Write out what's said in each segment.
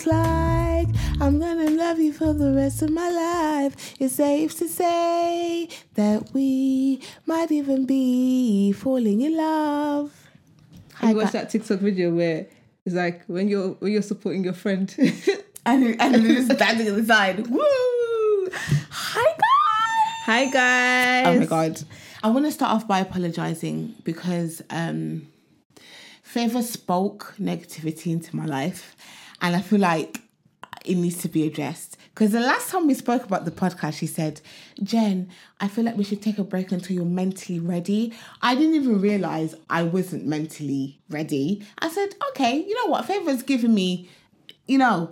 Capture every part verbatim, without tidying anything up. sounds like I'm gonna love you for the rest of my life. It's safe to say that we might even be falling in love. I watched that TikTok video where it's like when you're when you're supporting your friend and and you're just dancing on the side. Woo! Hi guys! Hi guys! Oh my god! I want to start off by apologising because um, Favour spoke negativity into my life, and I feel like it needs to be addressed. Because the last time we spoke about the podcast, she said, "Jen, I feel like we should take a break until you're mentally ready." I didn't even realise I wasn't mentally ready. I said, "Okay, you know what? Favour's giving me, you know,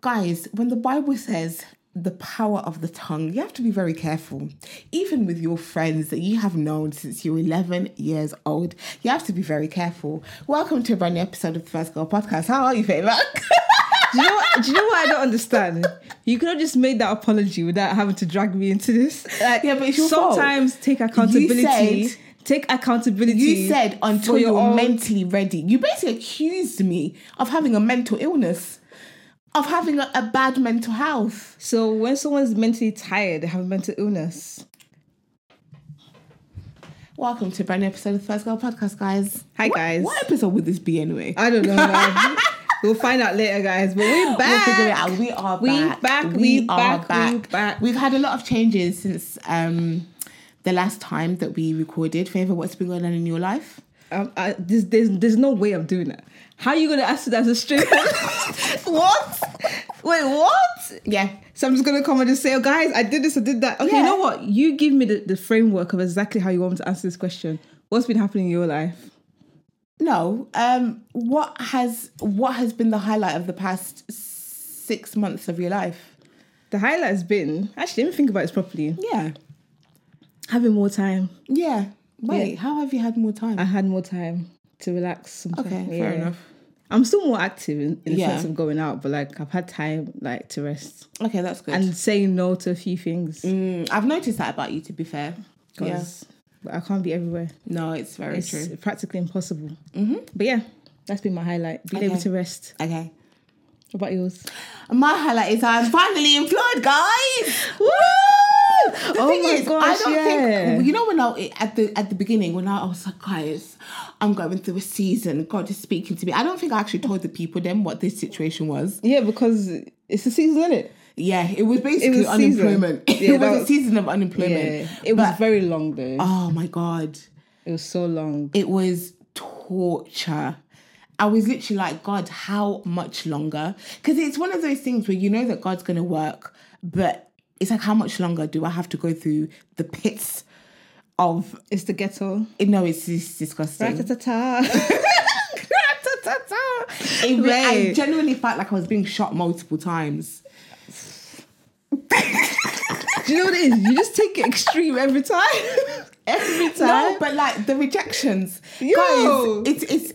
guys. When the Bible says." The power of the tongue. You have to be very careful. Even with your friends that you have known since you were eleven years old, you have to be very careful. Welcome to a brand new episode of the First Girl Podcast. How are you, Favour? do, you know, do you know what I don't understand? You could have just made that apology without having to drag me into this. Like, yeah, but it's your sometimes fault. Take accountability. Said, take accountability. You said until you're own... mentally ready. You basically accused me of having a mental illness. Of having a, a bad mental health. So when someone's mentally tired, they have a mental illness. Welcome to a brand new episode of the First Girl Podcast, guys. Hi, what, guys. What episode would this be anyway? I don't know, man. We'll find out later, guys. But we're back. We'll figure it out. We are back. We back. We, we are back. back. We back. We've had a lot of changes since um, the last time that we recorded. Favour, what's been going on in your life? Um, I, there's, there's there's no way I'm doing that. How are you going to ask it as a straight What? Wait, what? Yeah. So I'm just going to come and just say, oh, guys, I did this, I did that. Okay, yeah. You know what? You give me the, the framework of exactly how you want me to answer this question. What's been happening in your life? No. Um. What has What has been the highlight of the past six months of your life? The highlight has been... Actually, let me think about this properly. Yeah. Having more time. Yeah. Wait, yeah. How have you had more time? I had more time to relax sometimes. Okay, yeah. Fair enough. I'm still more active in, in the yeah. sense of going out, but like I've had time like to rest. Okay, that's good. And saying no to a few things. Mm, I've noticed that about you, to be fair. Because yeah. I can't be everywhere. No, it's very it's true. It's practically impossible. Mm-hmm. But yeah, that's been my highlight. Being okay. able to rest. Okay. What about yours? My highlight is I'm finally employed, guys! Woo! The oh thing my is, gosh, I don't yeah. think, you know, when I, at the at the beginning, when I, I was like, guys, I'm going through a season, God is speaking to me. I don't think I actually told the people then what this situation was. Yeah, because it's a season, isn't it? Yeah, it was basically it was unemployment. Yeah, it was, was a season of unemployment. Yeah. It but, was very long though. Oh my God. It was so long. It was torture. I was literally like, God, how much longer? Because it's one of those things where you know that God's going to work, but... It's like, how much longer do I have to go through the pits of... It's the ghetto. It, no, it's, it's disgusting. Rat-a-ta-ta. Rat-a-ta-ta. It, right. I genuinely felt like I was being shot multiple times. Do you know what it is? You just take it extreme every time. Every time. No, but like the rejections. Yo. Guys, it's... it's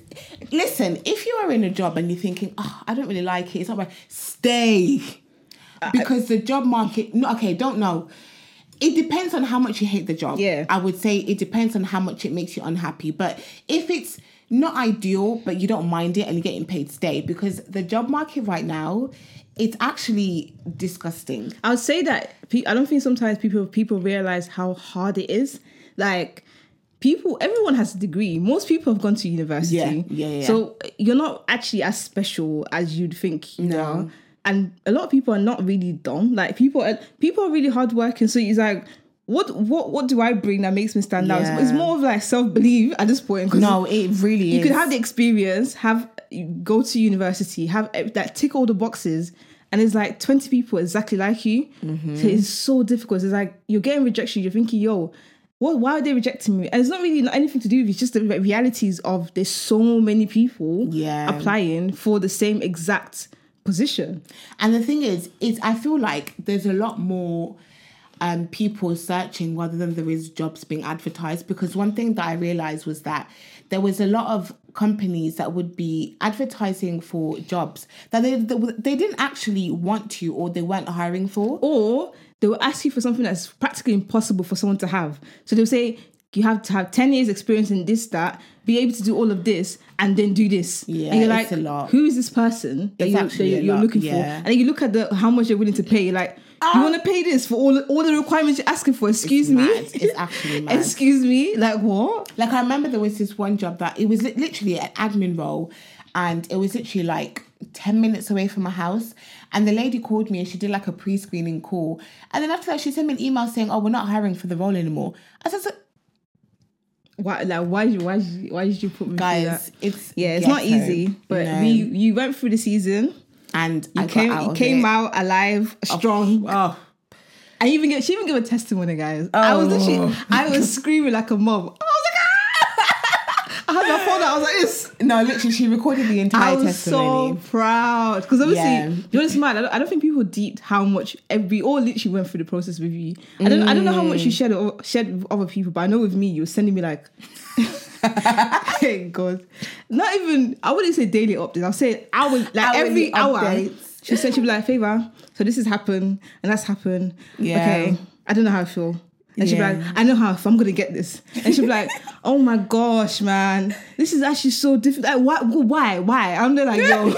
listen, if you are in a job and you're thinking, oh, I don't really like it, it's not right. Stay. Because the job market, no, okay, don't know. It depends on how much you hate the job. Yeah. I would say it depends on how much it makes you unhappy. But if it's not ideal, but you don't mind it and you're getting paid, stay. Because the job market right now, it's actually disgusting. I would say that I don't think sometimes people people realize how hard it is. Like, people, everyone has a degree. Most people have gone to university. Yeah, yeah, yeah. So you're not actually as special as you'd think you no. are. And a lot of people are not really dumb. Like people are, people are really hardworking. So it's like, what what what do I bring that makes me stand yeah. out? It's more of like self-belief at this point. No, it really you is. You could have the experience, have go to university, have like tick all the boxes. And it's like twenty people exactly like you. Mm-hmm. So it's so difficult. It's like you're getting rejection. You're thinking, yo, what, why are they rejecting me? And it's not really not anything to do with it. It's just the realities of there's so many people yeah. applying for the same exact position. And the thing is, is I feel like there's a lot more um, people searching rather than there is jobs being advertised. Because one thing that I realized was that there was a lot of companies that would be advertising for jobs that they they didn't actually want to, or they weren't hiring for, or they were asking for something that's practically impossible for someone to have. So they'll say, you have to have ten years experience in this, that, be able to do all of this, and then do this. Yeah, and you're like, it's a lot. Who is this person that, you, that you're lot. looking yeah. for? And then you look at the how much you're willing to pay. You're like, ah. you want to pay this for all all the requirements you're asking for? Excuse it's me, mad. It's actually mad. Excuse me, like what? Like I remember there was this one job that it was literally an admin role, and it was literally like ten minutes away from my house. And the lady called me and she did like a pre-screening call. And then after that, she sent me an email saying, oh, we're not hiring for the role anymore. I said, so, why, like, why, did you, why, did you, why did you put me Guys, through that? It's, yeah, it's not easy. But no. we you went through the season. And you I came, got out you came out alive, strong. Oh. oh. I even get, she even gave a testimony, guys. Oh. I was literally, I was screaming like a mom. I was like, I had my phone out, I was like this. No, literally, she recorded the entire testimony. I was testimony. so proud. Because obviously, yeah. you're just mad. I don't, I don't think people deeped how much, we all literally went through the process with you. I don't mm. I don't know how much you shared, shared with other people, but I know with me, you were sending me like, hey, God. Not even, I wouldn't say daily updates. I'll say hours, like hourly every updates. hour. She said, she'd be like, Favour, so this has happened, and that's happened. Yeah. Okay, I don't know how I feel. And yeah. she'd be like, I know how, if I'm going to get this. And she'd be like, oh my gosh, man. This is actually so difficult. Like, why, why, why? I'm there like, yo.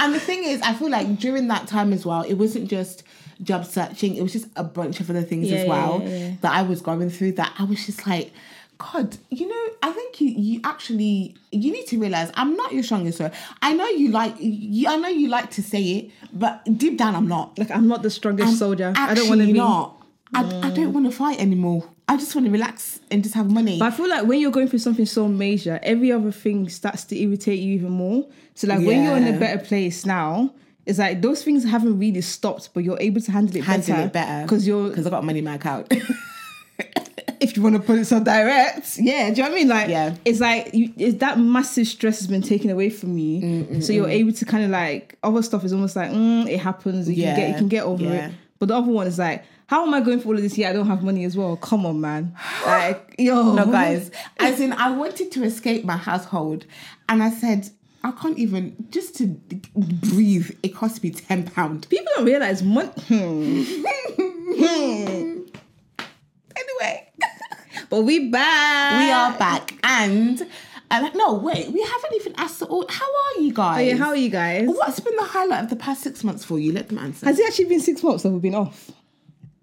And the thing is, I feel like during that time as well, it wasn't just job searching. It was just a bunch of other things yeah, as well yeah, yeah, yeah. that I was going through that I was just like, God, you know, I think you, you actually, you need to realise I'm not your strongest one. I know you like, you, I know you like to say it, but deep down I'm not. Like, I'm not the strongest I'm soldier. I don't want to be. Not. I, I don't want to fight anymore. I just want to relax and just have money. But I feel like when you're going through something so major, every other thing starts to irritate you even more. So like yeah. when you're in a better place now, it's like those things haven't really stopped, but you're able to handle it handle better. Handle it better. Because you're... Because I got money in my account. If you want to put it so direct. Yeah, do you know what I mean? Like, yeah. it's like, you, it's that massive stress has been taken away from you. Mm-mm-mm. So you're able to kind of like, other stuff is almost like, mm, it happens. You, yeah. can get, you can get over yeah. it. But the other one is like, how am I going for all of this? Yeah, I don't have money as well. Come on, man. Like, yo. No, guys. As in, I wanted to escape my household. And I said, I can't even, just to breathe, it cost me ten pounds. People don't realise money. Anyway. But we back. We are back. And... I'm like, no, wait, we haven't even asked the all. How are you guys? Oh, yeah, how are you guys? What's been the highlight of the past six months for you? Let them answer. Has it actually been six months that we've been off?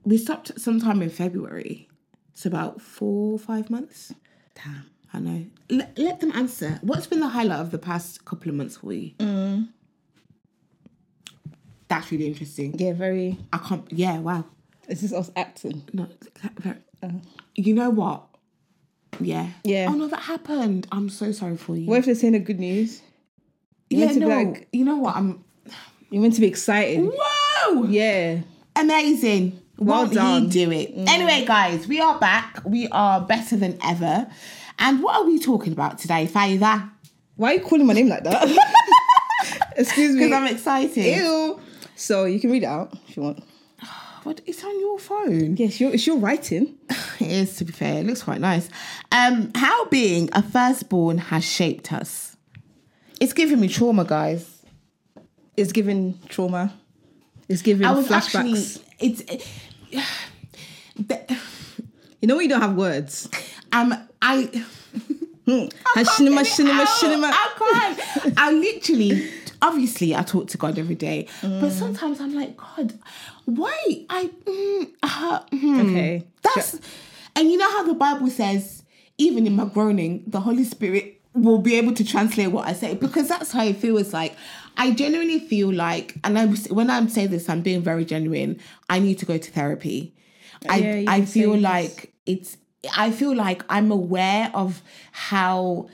We stopped sometime in February. It's about four or five months. Damn. I know. L- let them answer. What's been the highlight of the past couple of months for you? Mm. That's really interesting. Yeah, very. I can't. Yeah, wow. Is this us acting? No, very. Uh, you know what? Yeah. Yeah. Oh no, that happened. I'm so sorry for you. What if they're saying the good news? You yeah, meant to no. Be like, you know what? I'm. You're meant to be excited. Whoa! Yeah. Amazing. Well Won't done. You do it. Mm. Anyway, guys, we are back. We are better than ever. And what are we talking about today, Favour? Why are you calling my name like that? Excuse me. Because I'm excited. Ew. So you can read it out if you want. What? It's on your phone. Yes, yeah, it's your writing. It is, to be fair. It looks quite nice. Um, how being a firstborn has shaped us. It's giving me trauma, guys. It's giving trauma. It's giving I was flashbacks. Actually, it's... It, the, you know when you don't have words? Um, I... I can't shinima, shinima, shinima. I can't. I literally... Obviously, I talk to God every day, mm. but sometimes I'm like, God, why? I mm, uh, mm. okay. That's sure. And you know how the Bible says, even in my groaning, the Holy Spirit will be able to translate what I say, because that's how it feels like. I genuinely feel like, and I when I'm saying this, I'm being very genuine. I need to go to therapy. I yeah, I feel like it's. I feel like I'm aware of how.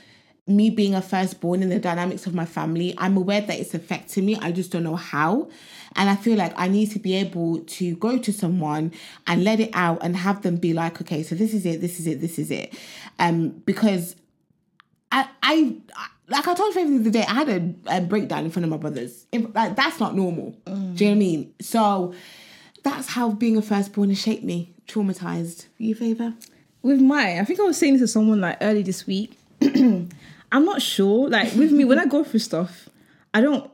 Me being a firstborn in the dynamics of my family, I'm aware that it's affecting me. I just don't know how. And I feel like I need to be able to go to someone and let it out and have them be like, okay, so this is it, this is it, this is it. Um, because I, I like I told you the other day, I had a, a breakdown in front of my brothers. In, like, that's not normal. Mm. Do you know what I mean? So that's how being a firstborn has shaped me. Traumatized. You, Favour? With mine, I think I was saying this to someone like early this week. I'm not sure. Like with me, when I go through stuff, I don't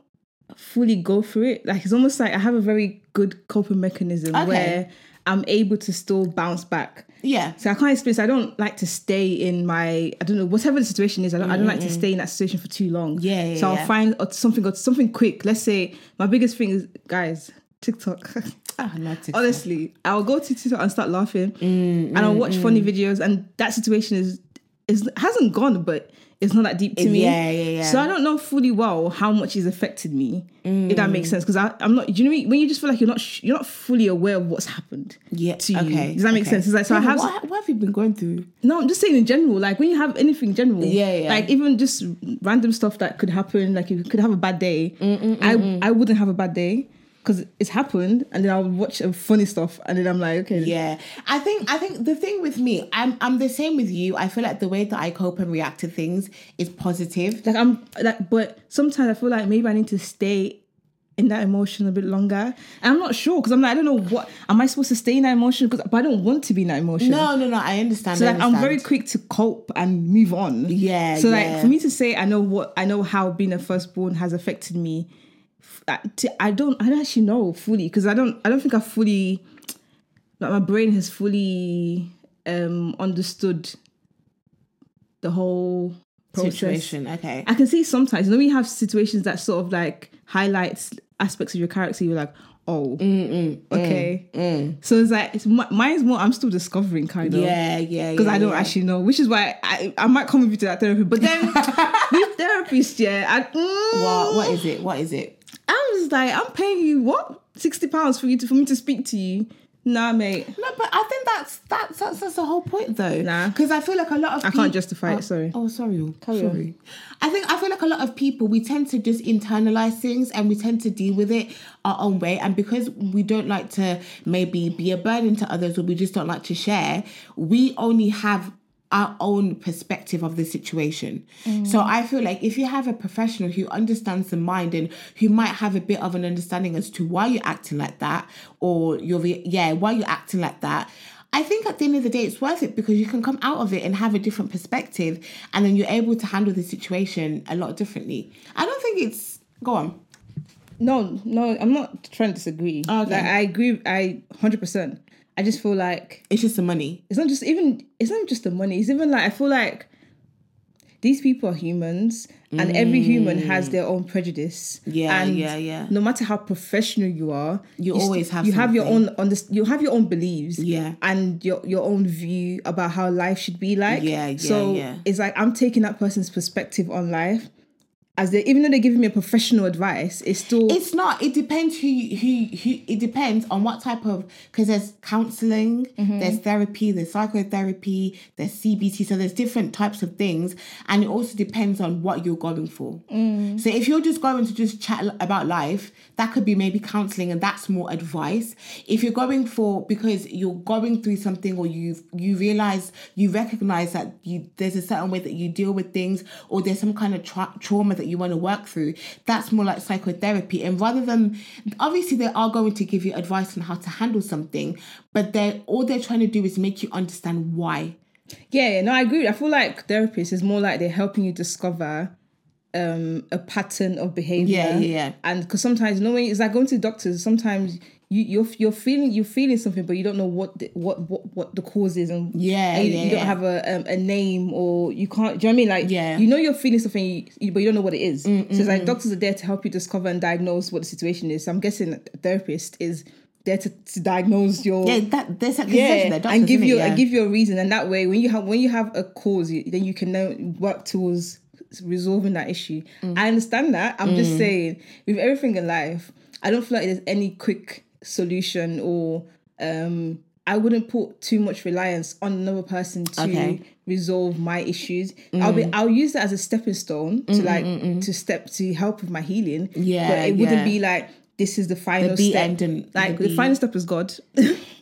fully go through it. Like it's almost like I have a very good coping mechanism okay. where I'm able to still bounce back. Yeah. So I can't explain. So I don't like to stay in my, I don't know, whatever the situation is. I don't, mm-hmm. I don't like to stay in that situation for too long. Yeah. yeah so I'll yeah. find something, something quick. Let's say my biggest thing is, guys, TikTok. Ah, not TikTok. Honestly, I'll go to TikTok and start laughing, mm, and I'll watch mm, funny mm. videos, and that situation is is hasn't gone, but it's not that deep to it, me. Yeah, yeah, yeah. So I don't know fully well how much it's affected me. Mm. If that makes sense, because I'm not. Do you know what I mean? When you just feel like you're not, sh- you're not fully aware of what's happened. Yeah. To okay. You. Does that make okay. sense? It's like so. Yeah, I have. What, what have you been going through? No, I'm just saying in general. Like when you have anything general. Yeah, yeah. Like even just random stuff that could happen. Like you could have a bad day. Mm-mm, I mm-mm. I wouldn't have a bad day. Because it's happened, and then I'll watch funny stuff, and then I'm like, okay. Yeah, I think I think the thing with me, I'm I'm the same with you. I feel like the way that I cope and react to things is positive. Like I'm, like, but sometimes I feel like maybe I need to stay in that emotion a bit longer. And I'm not sure because I'm like, I don't know what am I supposed to stay in that emotion? Because but I don't want to be in that emotion. No, no, no. I understand. So I like, understand. I'm very quick to cope and move on. Yeah. So yeah. like for me to say, I know what I know how being a firstborn has affected me. I don't I don't actually know fully because I don't I don't think I fully like my brain has fully um, understood the whole process. Situation. Okay, I can see sometimes you know when you have situations that sort of like highlights aspects of your character you're like oh mm, mm, okay mm, mm. So it's like it's, mine's more I'm still discovering kind of yeah yeah because yeah, I don't yeah. actually know which is why I, I might come with you to that therapy but then with therapists yeah I, mm, what what is it what is it I'm just like, I'm paying you what sixty pounds for you to for me to speak to you. Nah, mate. No, but I think that's that's that's, that's the whole point though. Nah, because I feel like a lot of I pe- can't justify oh, it. Sorry. Oh, sorry. Carry sorry. On. I think I feel like a lot of people we tend to just internalize things and we tend to deal with it our own way. And because we don't like to maybe be a burden to others, or we just don't like to share, we only have our own perspective of the situation. Mm. So I feel like if you have a professional who understands the mind and who might have a bit of an understanding as to why you're acting like that or you're, re- yeah, why you're acting like that, I think at the end of the day, it's worth it because you can come out of it and have a different perspective and then you're able to handle the situation a lot differently. I don't think it's... Go on. No, no, I'm not trying to disagree. Okay. Like, I agree, I one hundred percent. I just feel like... It's just the money. It's not just even... It's not just the money. It's even like... I feel like these people are humans mm. and every human has their own prejudice. Yeah, and yeah, yeah. no matter how professional you are... You, you always st- have You something. have your own... Under- you have your own beliefs. Yeah. And your, your own view about how life should be like. Yeah, yeah, so yeah. It's like I'm taking that person's perspective on life. As they, even though they're giving me a professional advice, it's still... It's not. It depends who, who, who... It depends on what type of... Because there's counselling, mm-hmm. there's therapy, there's psychotherapy, there's C B T. So there's different types of things. And it also depends on what you're going for. Mm. So if you're just going to just chat about life, that could be maybe counselling and that's more advice. If you're going for... Because you're going through something or you you realise, you recognise that you there's a certain way that you deal with things or there's some kind of tra- trauma that you want to work through, that's more like psychotherapy. And rather than obviously they are going to give you advice on how to handle something, but they're all they're trying to do is make you understand why. Yeah, yeah no, I agree. I feel like therapists is more like they're helping you discover um a pattern of behavior. Yeah, yeah. yeah. And because sometimes you know when it's like going to doctors, sometimes you you're you're feeling you're feeling something, but you don't know what the, what, what what the cause is, and yeah, and you, yeah, you don't yeah. have a um, a name, or you can't. Do you know what I mean? Like, yeah. you know you're feeling something, but you don't know what it is. Mm-mm-mm. So it's like doctors are there to help you discover and diagnose what the situation is. So I'm guessing a therapist is there to, to diagnose your yeah that there's that yeah there, doctors, and give you yeah. and give you a reason, and that way when you have when you have a cause, you, then you can now work towards resolving that issue. Mm. I understand that. I'm mm. just saying with everything in life, I don't feel like there's any quick solution, or um I wouldn't put too much reliance on another person to okay. resolve my issues. Mm. I'll be I'll use that as a stepping stone mm-hmm, to like mm-hmm. to step to help with my healing. Yeah, but it wouldn't yeah. be like this is the final the step. And like the, the final step is God.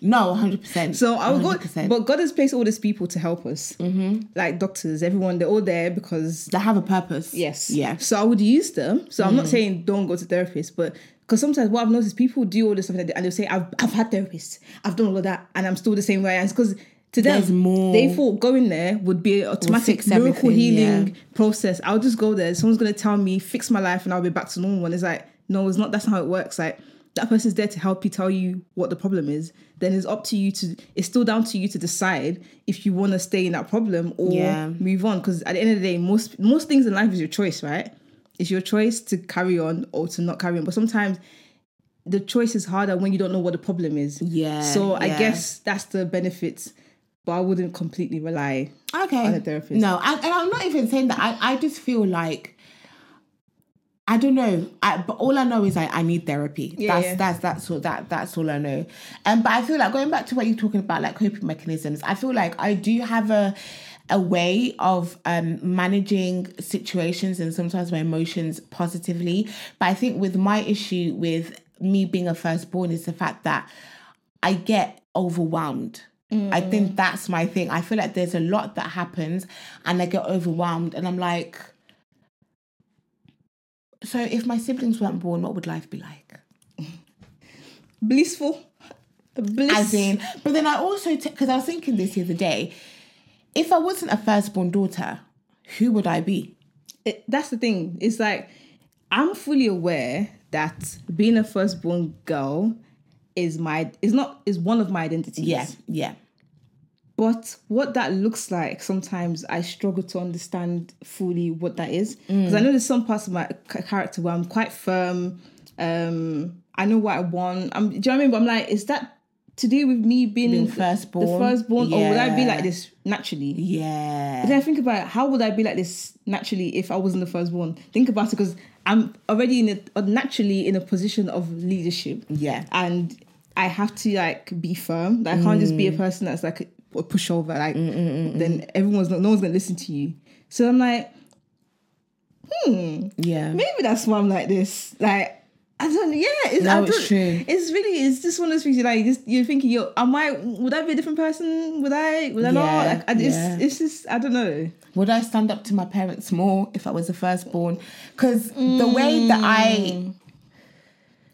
No, one hundred percent. So I would go, but God has placed all these people to help us, mm-hmm. like doctors, everyone. They're all there because they have a purpose. Yes, yeah. So I would use them. So mm. I'm not saying don't go to therapists, but. Because sometimes what I've noticed, people do all this stuff and they'll say, I've, I've had therapists, I've done all of that, and I'm still the same way. And it's because to them, more, they thought going there would be an automatic miracle healing yeah. process. I'll just go there, someone's going to tell me, fix my life, and I'll be back to normal. And it's like, no, it's not, that's not how it works. Like, that person's there to help you, tell you what the problem is, then it's up to you to, it's still down to you to decide if you want to stay in that problem or yeah. move on. Because at the end of the day, most most things in life is your choice, right? It's your choice to carry on or to not carry on. But sometimes the choice is harder when you don't know what the problem is. Yeah. So I yeah. guess that's the benefits. But I wouldn't completely rely okay. on a therapist. No, I, and I'm not even saying that. I, I just feel like, I don't know. I, but all I know is I, I need therapy. Yeah, that's, yeah. that's that's all that that's all I know. Um, but I feel like, going back to what you're talking about, like coping mechanisms, I feel like I do have a a way of um, managing situations and sometimes my emotions positively. But I think with my issue with me being a firstborn is the fact that I get overwhelmed. Mm. I think that's my thing. I feel like there's a lot that happens and I get overwhelmed and I'm like, so if my siblings weren't born, what would life be like? Blissful. Bliss. As in, but then I also, because t- I was thinking this the other day, if I wasn't a firstborn daughter, who would I be? It, that's the thing. It's like, I'm fully aware that being a firstborn girl is my, is not, is one of my identities. Yeah, yeah. But what that looks like, sometimes I struggle to understand fully what that is. Because mm. I know there's some parts of my character where I'm quite firm. Um, I know what I want. I'm, do you know what I mean? But I'm like, is that to do with me being, being firstborn? The firstborn? Yeah. Or would I be like this naturally? Yeah. But then I think about, how would I be like this naturally if I wasn't the firstborn? Think about it, because I'm already in a, naturally in a position of leadership. Yeah. And I have to like be firm. Like, I can't mm. just be a person that's like... or pushover, like mm, mm, mm, then everyone's not, no one's gonna listen to you. So I'm like, hmm, yeah, maybe that's why I'm like this. Like, I don't, yeah, it's, no, I don't, it's true. It's really, it's just one of those things. Like, just, you're thinking, yo, am I? Would I be a different person? Would I? Would I yeah, not? Like, I, it's, yeah. it's just, I don't know. Would I stand up to my parents more if I was the firstborn? Because mm. the way that I.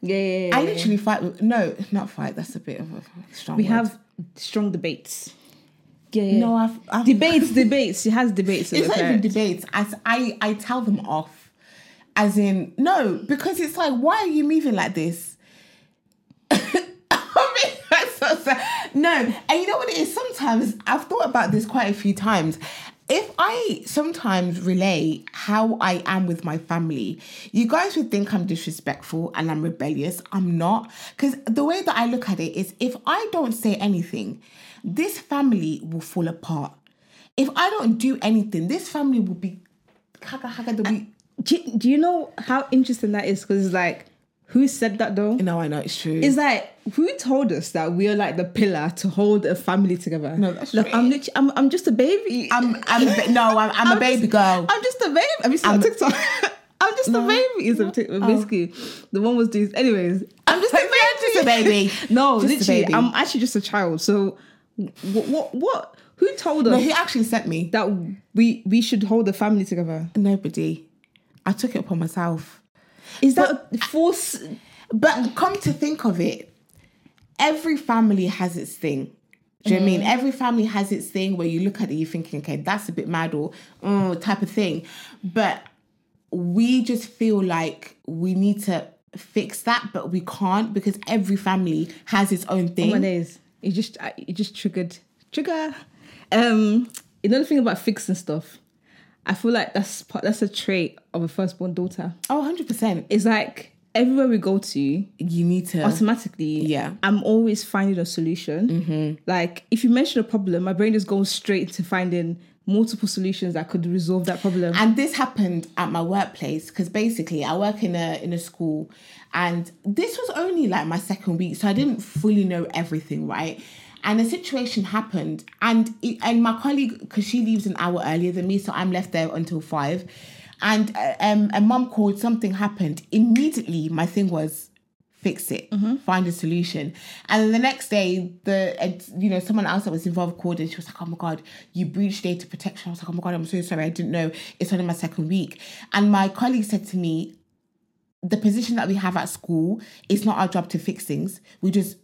Yeah, yeah, yeah, I literally fight. With, no, not fight. That's a bit of a strong. We word. Have strong debates. Yeah, yeah. No, I've, I've debates, debates. She has debates. It's not even debates. As I, I tell them off, as in no, because it's like, why are you moving like this? I mean, that's so sad. No, and you know what it is. Sometimes I've thought about this quite a few times. If I sometimes relay how I am with my family, you guys would think I'm disrespectful and I'm rebellious. I'm not. Because the way that I look at it is, if I don't say anything, this family will fall apart. If I don't do anything, this family will be... Do, do you know how interesting that is? Because it's like, who said that though? No, I know, it's true. It's like, who told us that we are like the pillar to hold a family together? No, that's Look, I'm, literally, I'm I'm just a baby. I'm I'm a, no, I'm, I'm, I'm a baby just, girl. I'm just a baby. Have you seen on TikTok? I'm just no, a baby. It's no, a, basically, oh. the one was doing. Anyways, I'm just a baby. I'm just a baby. No, just literally, baby. I'm actually just a child. So, what what what? Who told us? No, he actually sent me that we we should hold the family together. Nobody. I took it upon myself. Is but, that force? But come to think of it. Every family has its thing. Do you mm. know what I mean? Every family has its thing where you look at it, you're thinking, okay, that's a bit mad or mm, type of thing. But we just feel like we need to fix that, but we can't, because every family has its own thing. Oh my days. It just, it just triggered. Trigger. Um, another thing about fixing stuff, I feel like that's part, that's a trait of a firstborn daughter. Oh, one hundred percent. It's like... everywhere we go to, you need to automatically. Yeah, I'm always finding a solution. Mm-hmm. Like, if you mention a problem, my brain just goes straight to finding multiple solutions that could resolve that problem. And this happened at my workplace, because basically I work in a in a school, and this was only like my second week, so I didn't fully know everything, right? And a situation happened, and it, and my colleague, because she leaves an hour earlier than me, so I'm left there until five. And um, a mum called, something happened. Immediately, my thing was, fix it, mm-hmm. find a solution. And then the next day, the uh, you know, someone else that was involved called, and she was like, oh my God, you breached data protection. I was like, oh my God, I'm so sorry. I didn't know. It's only my second week. And my colleague said to me, the position that we have at school, it's not our job to fix things. We just...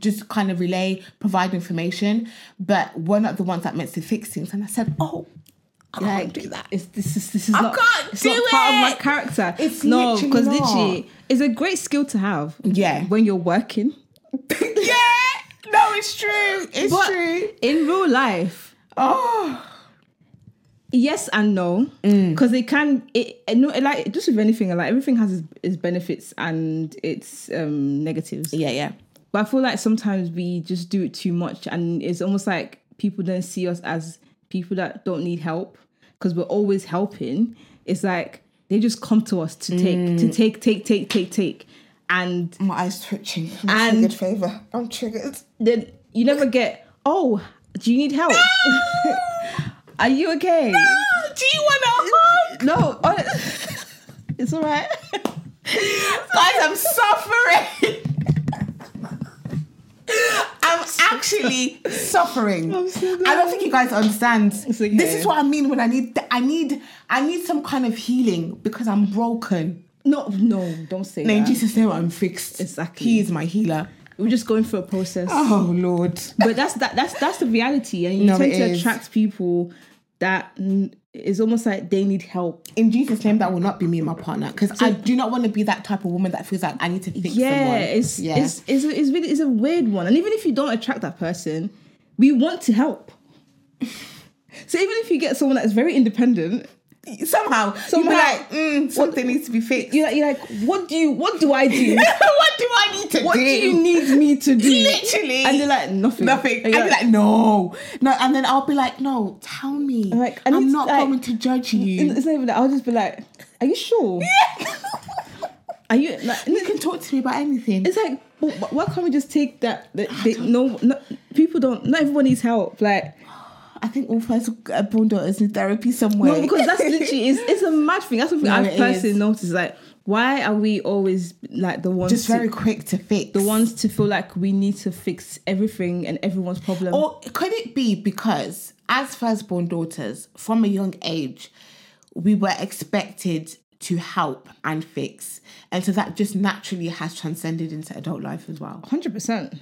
just kind of relay, provide information, but we're not the ones that meant to fix things. And I said, oh, I like, can't do that. It's, this is this is I not, can't it's do not it. part of my character. It's no, because literally, it's a great skill to have. Yeah, when you're working. Yeah, no, it's true. It's but true in real life. Oh. Yes and no, because mm. they can. It, it no, it, like just with anything, like everything has its, its benefits and its um, negatives. Yeah, yeah. But I feel like sometimes we just do it too much, and it's almost like people don't see us as people that don't need help because we're always helping. It's like they just come to us to take, mm. to take, take, take, take, take, and my eyes twitching. I'm and Favour, I'm triggered. Then you never get. Oh, do you need help? No! Are you okay? No, do you want a hug? No, honest. It's all right. Guys, I'm suffering. I'm actually suffering. I'm so I don't think you guys understand. Okay. This is what I mean when I need, th- I need, I need some kind of healing because I'm broken. No, no, don't say no, that. No, in Jesus' name, I'm fixed. Exactly. He is my healer. We're just going through a process. Oh Lord! But that's that. That's that's the reality, and you no, tend to is. attract people that is almost like they need help. In Jesus' name, that will not be me and my partner because so, I do not want to be that type of woman that feels like I need to fix yeah, someone. It's, yeah, it's it's it's really it's a weird one, and even if you don't attract that person, we want to help. So even if you get someone that is very independent. Somehow, you're like, mm, something what, needs to be fixed. You're like, you're like, what do you, what do I do? What do I need to what do? What do you need me to do? Literally. And they're like, nothing. Nothing. And you're like, like, no. No, and then I'll be like, no, tell me. I'm, like, I'm not to, like, going to judge you. It's not even that. I'll just be like, are you sure? Yeah. Are you, like, you can talk to me about anything. It's like, well, why can't we just take that, that they, no, no, people don't, not everyone needs help, like. I think all first-born daughters in therapy somewhere. No, because that's literally, it's, it's a mad thing. That's something no, I've personally is. noticed. Like, why are we always, like, the ones... Just very to, quick to fix. The ones to feel like we need to fix everything and everyone's problem. Or could it be because, as first-born daughters, from a young age, we were expected to help and fix. And so that just naturally has transcended into adult life as well. one hundred percent.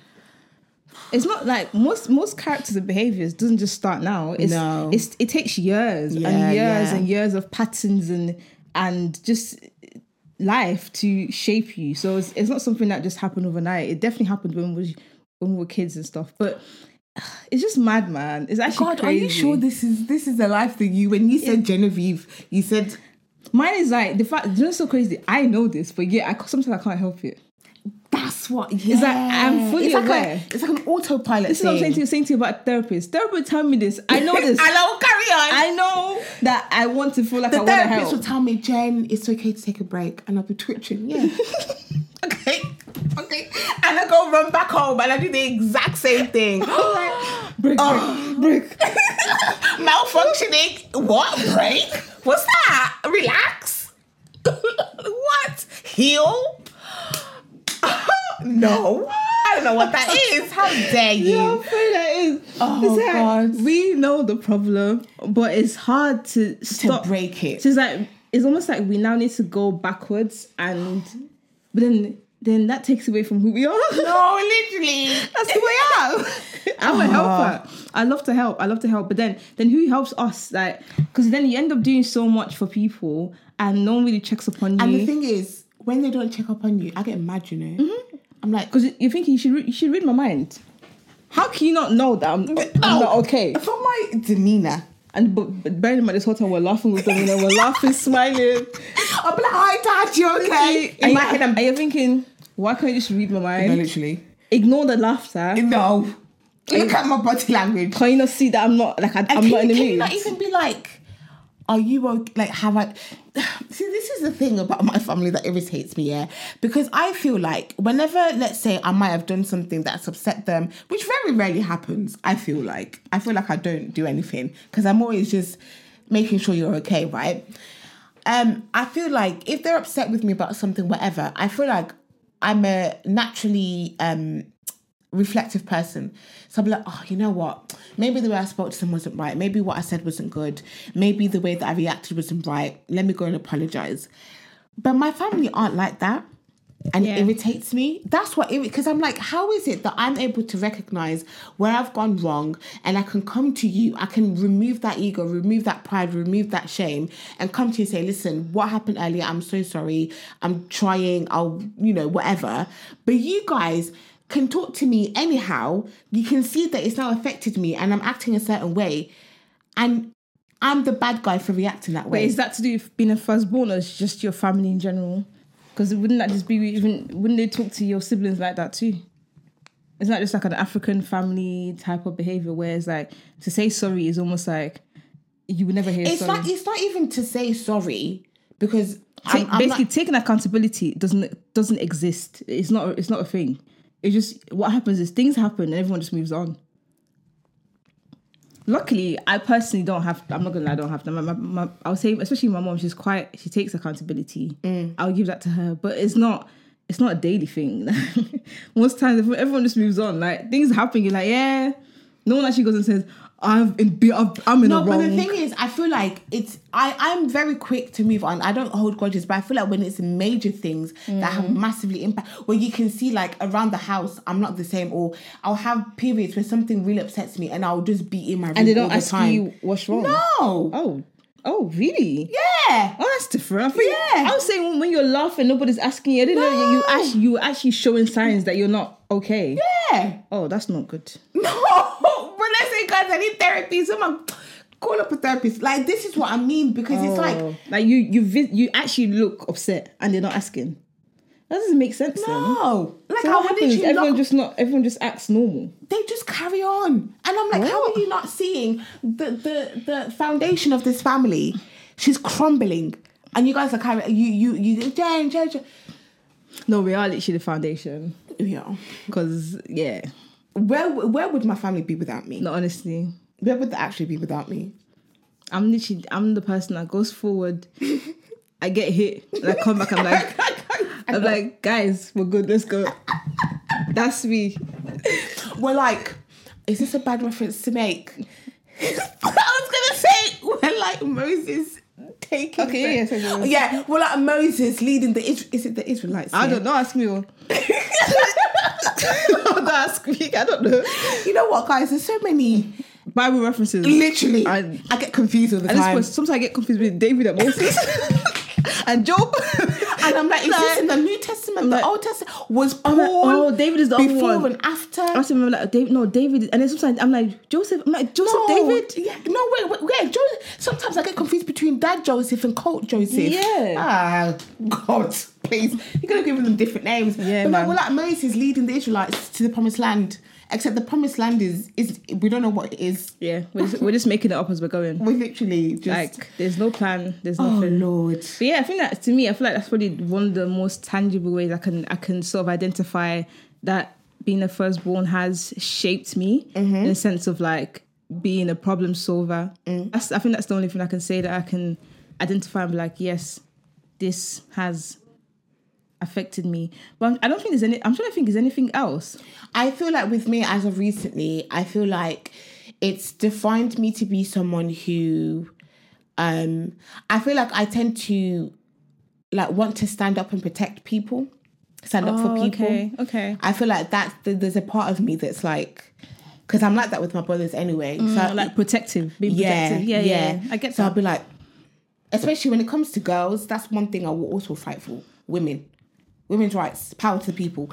It's not like most most characters and behaviours doesn't just start now. It's, no, it's, it takes years yeah, and years yeah. and years of patterns and and just life to shape you. So it's, it's not something that just happened overnight. It definitely happened when we when we were kids and stuff. But it's just mad, man. It's actually God, crazy. Are you sure this is this is the life that you? When you said yeah. Genevieve, you said mine is like the fact. You know, it's so crazy. I know this, but yeah, I, sometimes I can't help it. That's what yeah. It's like I'm fully it's like aware. A, it's like an autopilot. This thing. is what I'm saying to you, saying to you about therapists. Therapists tell me this. I know this. I know. Carry on. I know that I want to feel like the I want to help. The therapist will tell me, Jen, it's okay to take a break, and I'll be twitching. Yeah. okay. Okay. And I go run back home, and I do the exact same thing. like, break, oh. break. Break. Malfunctioning. What break? What's that? Relax. What? Heal. No, I don't know what that is. How dare you? Yeah, I'm afraid that is. Oh, it's like, God. We know the problem, but it's hard to stop. To break it. So it's like, it's almost like we now need to go backwards and, but then, then that takes away from who we are. No, literally. That's who I am. I'm a helper. I love to help. I love to help. But then, then who helps us? Like, because then you end up doing so much for people and no one really checks upon you. And the thing is, when they don't check up on you, I get mad, you know. Mm-hmm. I'm like, because you think you should you should read my mind. How can you not know that I'm, I'm oh, not okay? From my demeanor, and but, but bearing in mind this whole time we're laughing with them, you know, we're laughing, smiling. I'm like, hi Dad, you okay? In and my head, I'm. Are you thinking why can't you just read my mind? No, literally, ignore the laughter. No, look at my body language. Can you not see that I'm not like I, I'm not in the mood? Can you not even be like? Are you okay? Like, have I... See, this is the thing about my family that irritates me, yeah? Because I feel like whenever, let's say, I might have done something that's upset them, which very rarely happens, I feel like. I feel like I don't do anything because I'm always just making sure you're okay, right? Um, I feel like if they're upset with me about something, whatever, I feel like I'm a naturally... Um, reflective person. So I'm like, oh, you know what? Maybe the way I spoke to them wasn't right. Maybe what I said wasn't good. Maybe the way that I reacted wasn't right. Let me go and apologize. But my family aren't like that. and yeah. it irritates me. That's what it, because I'm like, how is it that I'm able to recognize where I've gone wrong and I can come to you, I can remove that ego, remove that pride, remove that shame and come to you and say, listen, what happened earlier? I'm so sorry. I'm trying. I'll, you know, whatever. But you guys can talk to me anyhow. You can see that it's now affected me and I'm acting a certain way. And I'm the bad guy for reacting that way. Wait, is that to do with being a firstborn or is just your family in general? Because wouldn't that just be, even wouldn't they talk to your siblings like that too? Isn't that just like an African family type of behaviour where it's like, to say sorry is almost like, you would never hear it's sorry. Like, it's not even to say sorry because... Take, I'm, I'm basically, not... taking accountability doesn't doesn't exist. It's not It's not a thing. It's just, what happens is things happen and everyone just moves on. Luckily, I personally don't have, I'm not going to lie, I don't have them. My, my, my, I would say, especially my mom, she's quite, she takes accountability. Mm. I'll give that to her. But it's not, it's not a daily thing. Most times, everyone just moves on. Like, things happen, you're like, yeah. No one actually goes and says, I've in, I'm in no, the wrong. No, but the thing is, I feel like it's, I, I'm very quick to move on. I don't hold grudges, but I feel like when it's major things mm. that have massively impact, where you can see like around the house, I'm not the same, or I'll have periods where something really upsets me and I'll just be in my room and they don't all ask the time. You what's wrong. No. Oh. Oh, really? Yeah. Oh, that's different. Yeah. I was saying when you're laughing, nobody's asking you. I didn't no. know you actually, you were actually showing signs that you're not okay. Yeah. Oh, that's not good. No. Guys, I need therapy. Someone call up a therapist. Like, this is what I mean, because oh, it's like, like you, you, you actually look upset, and they're not asking. That doesn't make sense. No, then. Like so how happens? Did you everyone look... just not? Everyone just acts normal. They just carry on, and I'm like, what? How are you not seeing the the the foundation of this family? She's crumbling, and you guys are carrying. You you you. Jen, Jen, Jen. No, we are literally the foundation. Yeah, because yeah. Where where would my family be without me? No, honestly. Where would they actually be without me? I'm literally, I'm the person that goes forward. I get hit. And I come back, I'm like, I'm like, guys, we're good, let's go. That's me. We're like, is this a bad reference to make? I was going to say, we're like Moses taking... Okay, yeah, yeah, sorry, yeah, we're like Moses leading the... Is, is it the Israelites? I yeah? don't know, ask me all. Ask me, I don't know. You know what, guys? There's so many Bible references. Literally, I, I get confused all the at time. This point, sometimes I get confused with David and Moses and Job, and I'm like, is like, this in the New Testament, I'm the like, Old Testament? Was Paul? Like, oh, David is the before other one. And after. I remember like David. No, David. And then sometimes I'm like Joseph. I'm like Joseph, no, David. Yeah, no, wait, wait, wait. Joseph, sometimes I get confused between Dad Joseph and Colt Joseph. Yeah. Ah, God. Please, you're going to give them different names. Yeah, but man. Like, we're like Moses leading the Israelites to the promised land. Except the promised land is, is we don't know what it is. Yeah, we're just, we're just making it up as we're going. We're literally just... Like, there's no plan, there's nothing. Oh, Lord. But yeah, I think that, to me, I feel like that's probably one of the most tangible ways I can I can sort of identify that being a firstborn has shaped me mm-hmm. in the sense of, like, being a problem solver. Mm. That's, I think that's the only thing I can say that I can identify and be like, yes, this has... affected me, but I don't think there's any. I'm trying to think, is anything else? I feel like with me, as of recently, I feel like it's defined me to be someone who, um, I feel like I tend to, like, want to stand up and protect people, stand oh, up for people. Okay, okay. I feel like that's the, there's a part of me that's like, because I'm like that with my brothers anyway. Mm, so I, like protective, being yeah, protective. Yeah, yeah, yeah. I get. So that. I'll be like, especially when it comes to girls, that's one thing I will also fight for. Women. Women's rights, power to the people.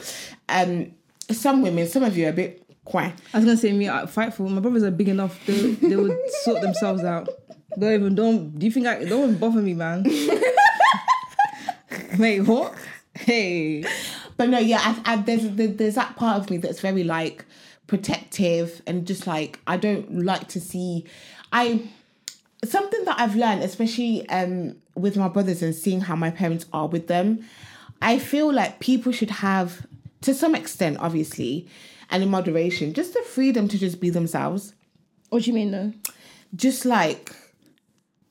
Um, some women, some of you are a bit quiet. I was going to say, me, I fight for, my brothers are big enough, they, they would sort themselves out. Don't even, don't, do you think I, don't even bother me, man. Wait, what? Hey. But no, yeah, I, I, there's, there's that part of me that's very, like, protective and just, like, I don't like to see, I... Something that I've learned, especially um, with my brothers and seeing how my parents are with them, I feel like people should have, to some extent, obviously, and in moderation, just the freedom to just be themselves. What do you mean, though? Just like,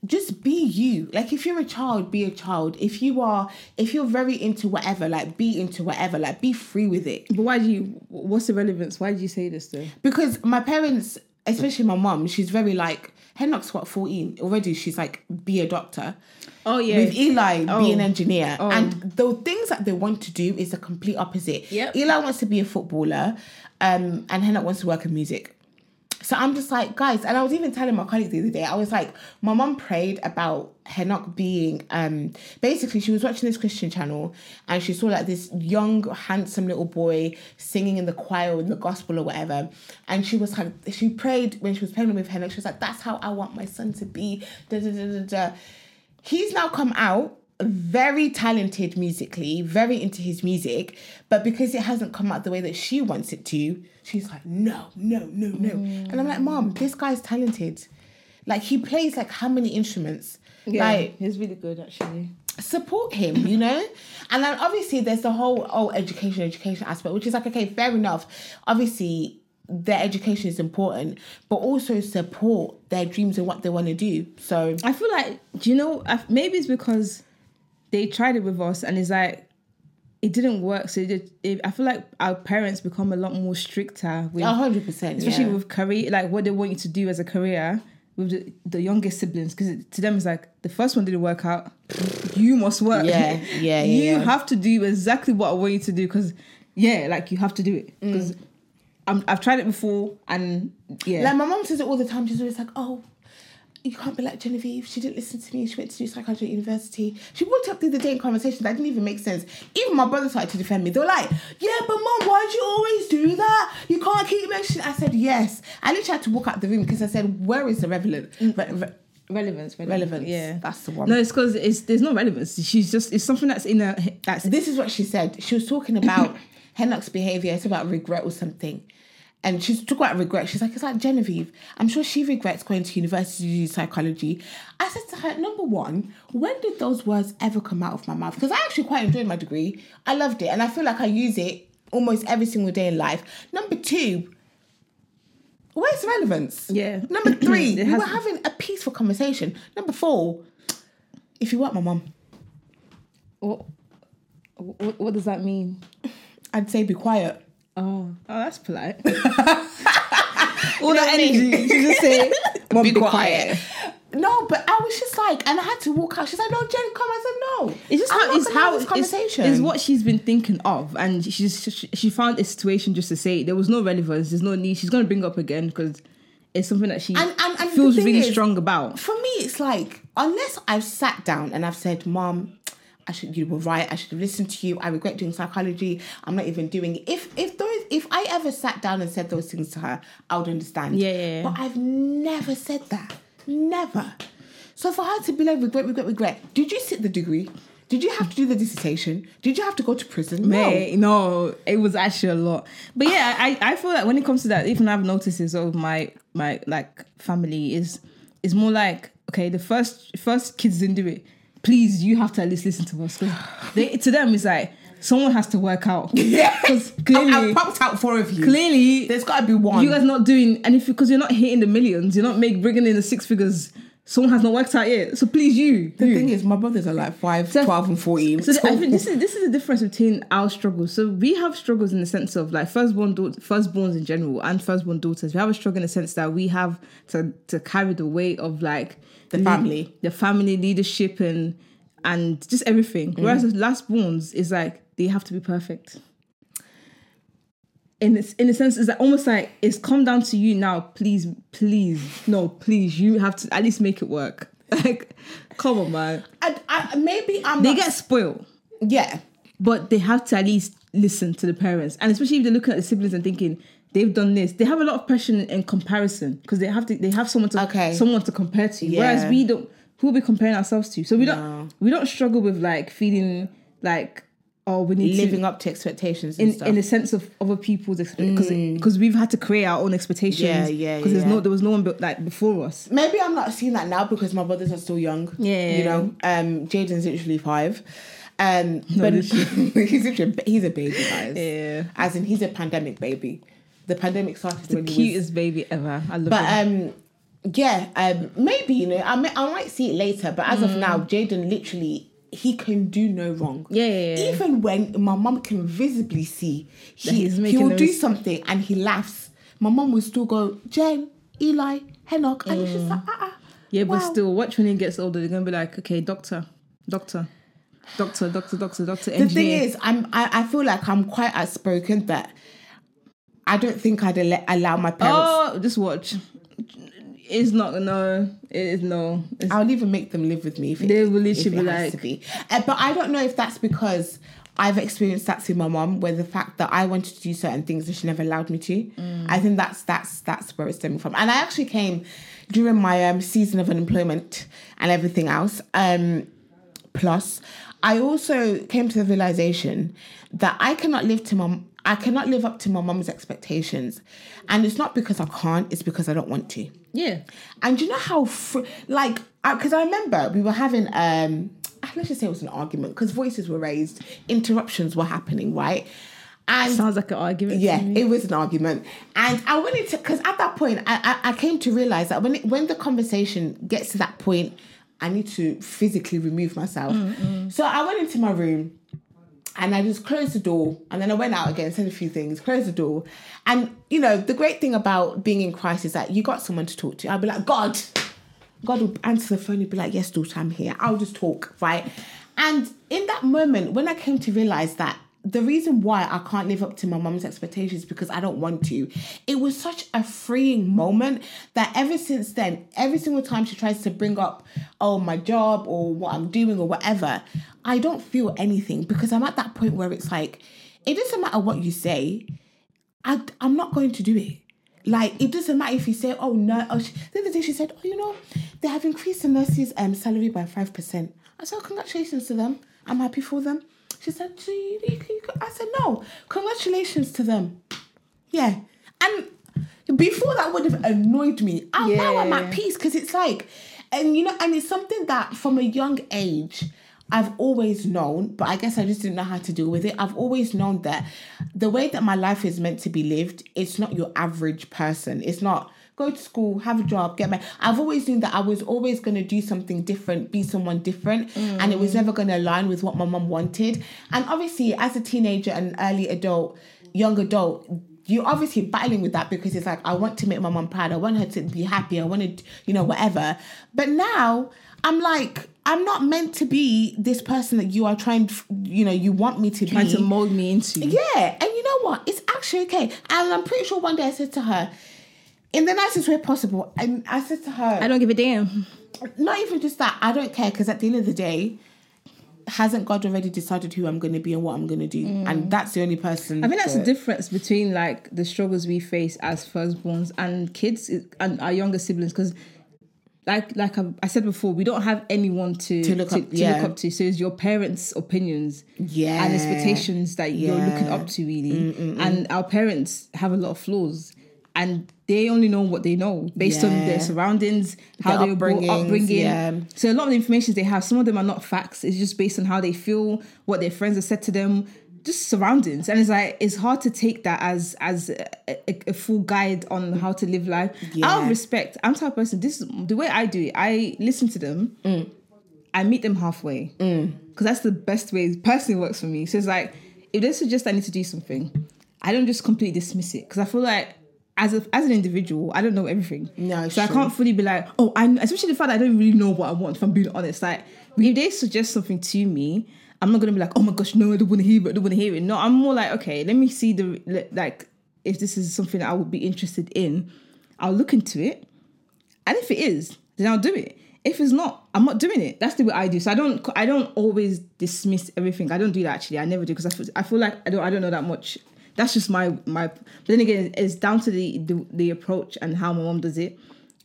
just be you. Like, if you're a child, be a child. If you are, if you're very into whatever, like, be into whatever, like, be free with it. But why do you, what's the relevance? Why do you say this, though? Because my parents, especially my mum, she's very, like, Henlock's what, fourteen? Already she's like, be a doctor. Oh, yeah. With Eli, oh. be an engineer. Oh. And the things that they want to do is the complete opposite. Yep. Eli wants to be a footballer um, and Henlock wants to work in music. So I'm just like, guys, and I was even telling my colleagues the other day, I was like, my mum prayed about Hennock being, um, basically she was watching this Christian channel and she saw like this young, handsome little boy singing in the choir or in the gospel or whatever. And she was like, she prayed when she was praying with Hennock, she was like, that's how I want my son to be. Da, da, da, da, da. He's now come out very talented musically, very into his music, but because it hasn't come out the way that she wants it to, she's like, no, no, no, no. Mm. And I'm like, Mom, this guy's talented. Like, he plays like how many instruments? Yeah, like, he's really good, actually. Support him, you know? And then obviously there's the whole, oh, education, education aspect, which is like, okay, fair enough. Obviously, their education is important, but also support their dreams and what they want to do. So I feel like, do you know, maybe it's because they tried it with us and it's like, it didn't work. So it did, it, I feel like our parents become a lot more stricter. With, one hundred percent. Especially yeah. with career, like what they want you to do as a career with the, the youngest siblings. Because to them, it's like, the first one didn't work out. You must work. Yeah, yeah, yeah. You yeah. have to do exactly what I want you to do because, yeah, like you have to do it. Because mm. I'm, I've tried it before and, yeah. Like my mom says it all the time. She's always like, oh, you can't be like Genevieve. She didn't listen to me. She went to do psychiatry at university. She walked up the other day in conversation that didn't even make sense. Even my brother started to defend me. They were like, yeah, but Mom, why'd you always do that? You can't keep mentioning. I said, yes. I literally had to walk out the room because I said, where is the relevant? Re- re- relevance, relevance. Relevance. Yeah. That's the one. No, it's because it's there's no relevance. She's just, it's something that's in her, that's... This is what she said. She was talking about Henlock's behaviour. It's about regret or something. And she's talking about regret. She's like, it's like Genevieve. I'm sure she regrets going to university to do psychology. I said to her, number one, when did those words ever come out of my mouth? Because I actually quite enjoyed my degree. I loved it. And I feel like I use it almost every single day in life. Number two, where's the relevance? Yeah. Number three, we were having a peaceful conversation. Number four, if you weren't my mum. What, what, what does that mean? I'd say be quiet. Oh, oh, that's polite. All that energy. She just said, Mom, be, be quiet. quiet. No, but I was just like, and I had to walk out. She's like, no, Jen, come. I said, no. It's just how, it's how this conversation. It's, it's what she's been thinking of. And she's she, she found a situation just to say it. There was no relevance. There's no need. She's going to bring it up again because it's something that she and, and, and feels really is, strong about. For me, it's like, unless I've sat down and I've said, Mom, I should, you were right, I should have listened to you, I regret doing psychology, I'm not even doing it. If if those if I ever sat down and said those things to her, I would understand. Yeah, yeah, yeah. But I've never said that. Never. So for her to be like, regret, regret, regret, did you sit the degree? Did you have to do the dissertation? Did you have to go to prison? Mate, no. No, it was actually a lot. But yeah, I, I feel like when it comes to that, even I've noticed this of my my like family is is more like, okay, the first first kids didn't do it. Please, you have to at least listen to us. They, to them, it's like, someone has to work out. Yeah. Because clearly... I, I popped out four of you. Clearly... There's got to be one. You guys not doing... And if because you're not hitting the millions, you're not make, bringing in the six figures, someone has not worked out yet. So please, you. The you. thing is, my brothers are like five, so, twelve and fourteen. So, so I think this is, this is the difference between our struggles. So we have struggles in the sense of like firstborn da- firstborns in general and firstborn daughters. We have a struggle in the sense that we have to, to carry the weight of like... The family. Le- the family, leadership and and just everything. Mm. Whereas the lastborns is like, they have to be perfect. In this, in a sense, it's like almost like, it's come down to you now, please, please, no, please, you have to at least make it work. Like, come on, man. I, I, maybe I'm They not... get spoiled. Yeah. But they have to at least listen to the parents. And especially if they're looking at the siblings and thinking, they've done this. They have a lot of pressure in, in comparison because they have to. They have someone to okay. someone to compare to. Yeah. Whereas we don't. Who are we comparing ourselves to? So we no. don't. We don't struggle with like feeling like oh we need living to, up to expectations and in stuff. In the sense of other people's expectations because mm. we've had to create our own expectations. Yeah, yeah. Because yeah. there's no there was no one be, like before us. Maybe I'm not seeing that now because my brothers are still young. Yeah, you know. Um, Jaden's literally five. Um, no, but literally. he's literally he's a baby, guys. Yeah, as in he's a pandemic baby. The pandemic started it's when the cutest was, baby ever. I love it. But um, yeah, um, maybe you know, I may, I might see it later. But as mm. of now, Jaden literally he can do no wrong. Yeah, yeah, yeah. Even when my mum can visibly see he he will do something and he laughs, my mum will still go, Jen, Eli, Henoch, mm. and it's just like, ah, ah. Yeah, wow. But still, watch when he gets older, they're going to be like, okay, doctor, doctor, doctor, doctor, doctor, doctor, engineer. The thing is, I'm, I, I feel like I'm quite outspoken that I don't think I'd al- allow my parents... Oh, just watch. It's not, no, it is no. It's, I'll even make them live with me if it, they will literally if it be has like, to be. Uh, but I don't know if that's because I've experienced that with my mum, where the fact that I wanted to do certain things that she never allowed me to. Mm. I think that's that's that's where it's stemming from. And I actually came during my um, season of unemployment and everything else. Um, plus, I also came to the realization that I cannot live to my I cannot live up to my mum's expectations, and it's not because I can't; it's because I don't want to. Yeah. And you know how, fr- like, because I, I remember we were having um. let's just say it was an argument, because voices were raised, interruptions were happening, right? And sounds like an argument. Yeah, it was an argument. And I wanted to, because at that point, I, I I came to realize that when it, when the conversation gets to that point, I need to physically remove myself. Mm-mm. So I went into my room and I just closed the door, and then I went out again, said a few things, closed the door. And, you know, the great thing about being in crisis is that you got someone to talk to. I'd be like, God... God will answer the phone and be like, yes, daughter, I'm here. I'll just talk, right? And in that moment, when I came to realise that the reason why I can't live up to my mum's expectations is because I don't want to, it was such a freeing moment that ever since then, every single time she tries to bring up, oh, my job or what I'm doing or whatever, I don't feel anything, because I'm at that point where it's like, it doesn't matter what you say, I, I'm not going to do it. Like, it doesn't matter if you say, oh, no. Oh, she, the other day she said, oh, you know, they have increased the nurses' um, salary by five percent. I said, oh, congratulations to them. I'm happy for them. She said, do you, you, you, I said, no, congratulations to them. Yeah. And before that would have annoyed me. I, yeah. Now I'm at peace, because it's like, and, you know, and it's something that from a young age, I've always known, but I guess I just didn't know how to deal with it. I've always known that the way that my life is meant to be lived, it's not your average person. It's not go to school, have a job, get married. I've always known that I was always going to do something different, be someone different, mm. and it was never going to align with what my mum wanted. And obviously, as a teenager and early adult, young adult, you're obviously battling with that, because it's like, I want to make my mum proud. I want her to be happy. I want to, you know, whatever. But now I'm like... I'm not meant to be this person that you are trying, you know, you want me to trying be. Trying to mold me into. Yeah. And you know what? It's actually okay. And I'm pretty sure one day I said to her, in the nicest way possible, and I said to her... I don't give a damn. Not even just that. I don't care, because at the end of the day, hasn't God already decided who I'm going to be and what I'm going to do? Mm. And that's the only person... I think that's that... the difference between, like, the struggles we face as firstborns and kids and our younger siblings, because... Like like I, I said before, we don't have anyone to to, look, to, up, to yeah. look up to. So it's your parents' opinions yeah. and expectations that yeah. you're looking up to, really. Mm-mm-mm. And our parents have a lot of flaws, and they only know what they know based yeah. on their surroundings, how their they were brought upbringing. Yeah. So a lot of the information they have, some of them are not facts. It's just based on how they feel, what their friends have said to them, just surroundings. And it's like, it's hard to take that as as a, a, a full guide on how to live life. Yeah. Out of respect, I'm the type of person, this is the way I do it. I listen to them, mm. I meet them halfway, because mm. that's the best way. It personally works for me. So it's like, if they suggest I need to do something, I don't just completely dismiss it, because I feel like as a, as an individual, I don't know everything. No, so true. I can't fully be like, oh, I especially the fact that I don't really know what I want, if I'm being honest. Like, if they suggest something to me, I'm not going to be like, oh my gosh, no, I don't want to hear it, I don't want to hear it. No, I'm more like, okay, let me see the, like, if this is something that I would be interested in, I'll look into it. And if it is, then I'll do it. If it's not, I'm not doing it. That's the way I do. So I don't, I don't always dismiss everything. I don't do that, actually. I never do, because I feel, I feel like I don't, I don't know that much. That's just my, my, but then again, it's down to the, the, the approach and how my mom does it.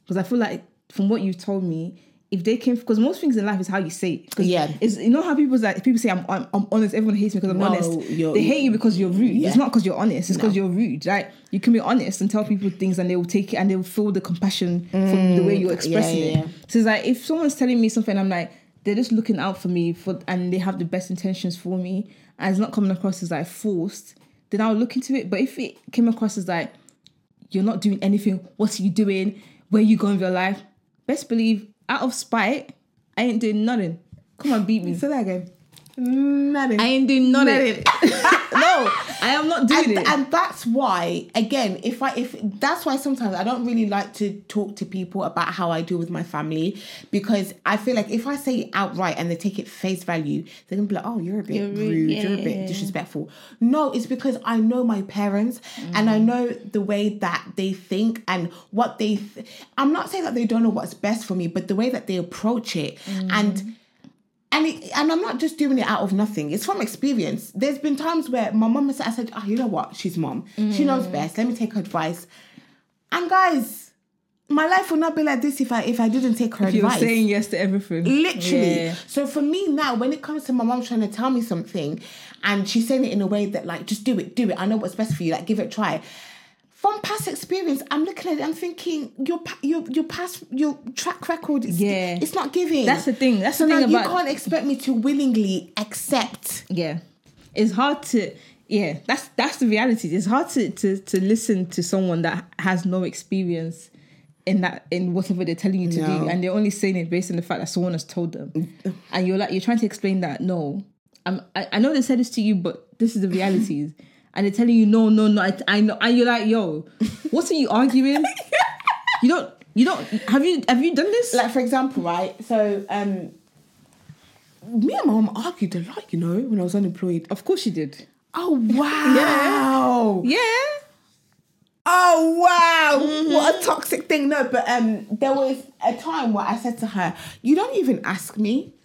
Because I feel like from what you've told me, if they came, because most things in life is how you say it. Yeah. It's, you know how people like people say, I'm, I'm I'm honest, everyone hates me because I'm no, honest. They hate you because you're rude. Yeah. It's not because you're honest, it's because no. you're rude. Like, you can be honest and tell people things, and they will take it, and they will feel the compassion mm. from the way you're expressing yeah, yeah, yeah. it. So it's like, if someone's telling me something, I'm like, they're just looking out for me for, and they have the best intentions for me, and it's not coming across as like forced, then I'll look into it. But if it came across as like, you're not doing anything, what are you doing? Where are you going with your life? Best believe, out of spite, I ain't doing nothing. Come on, beat me. Say that again. Nothing. I ain't doing none nothing. It. No, I am not doing and, it. And that's why, again, if I if that's why sometimes I don't really like to talk to people about how I deal with my family, because I feel like if I say it outright and they take it face value, they're gonna be like, oh, you're a bit you're rude, yeah. you're a bit disrespectful. No, it's because I know my parents mm. and I know the way that they think and what they. Th- I'm not saying that they don't know what's best for me, but the way that they approach it mm. and. And it, and I'm not just doing it out of nothing. It's from experience. There's been times where my mum has I said, oh, you know what? She's mum. Mm. She knows best. Let me take her advice. And guys, my life would not be like this if I if I didn't take her if advice. You're saying yes to everything. Literally. Yeah. So for me now, when it comes to my mum trying to tell me something and she's saying it in a way that like, just do it, do it. I know what's best for you. Like, give it a try. From past experience, I'm looking at it, I'm thinking, your your your past, your track record, is, yeah. it's not giving. That's the thing. That's so the thing about... So you can't expect me to willingly accept. Yeah. It's hard to... Yeah, that's that's the reality. It's hard to, to, to listen to someone that has no experience in that in whatever they're telling you to no. do. And they're only saying it based on the fact that someone has told them. And you're like, you're trying to explain that, no. I'm, I, I know they said this to you, but this is the reality. And they're telling you, no, no, no, I, I know. And you're like, yo, what are you arguing? you don't, you don't, have you, have you done this? Like, for example, right? So, um, me and my mum argued a lot, you know, when I was unemployed. Of course she did. Oh, wow. Yeah. Yeah. Oh, wow. Mm-hmm. What a toxic thing. No, but um, there was a time where I said to her, you don't even ask me.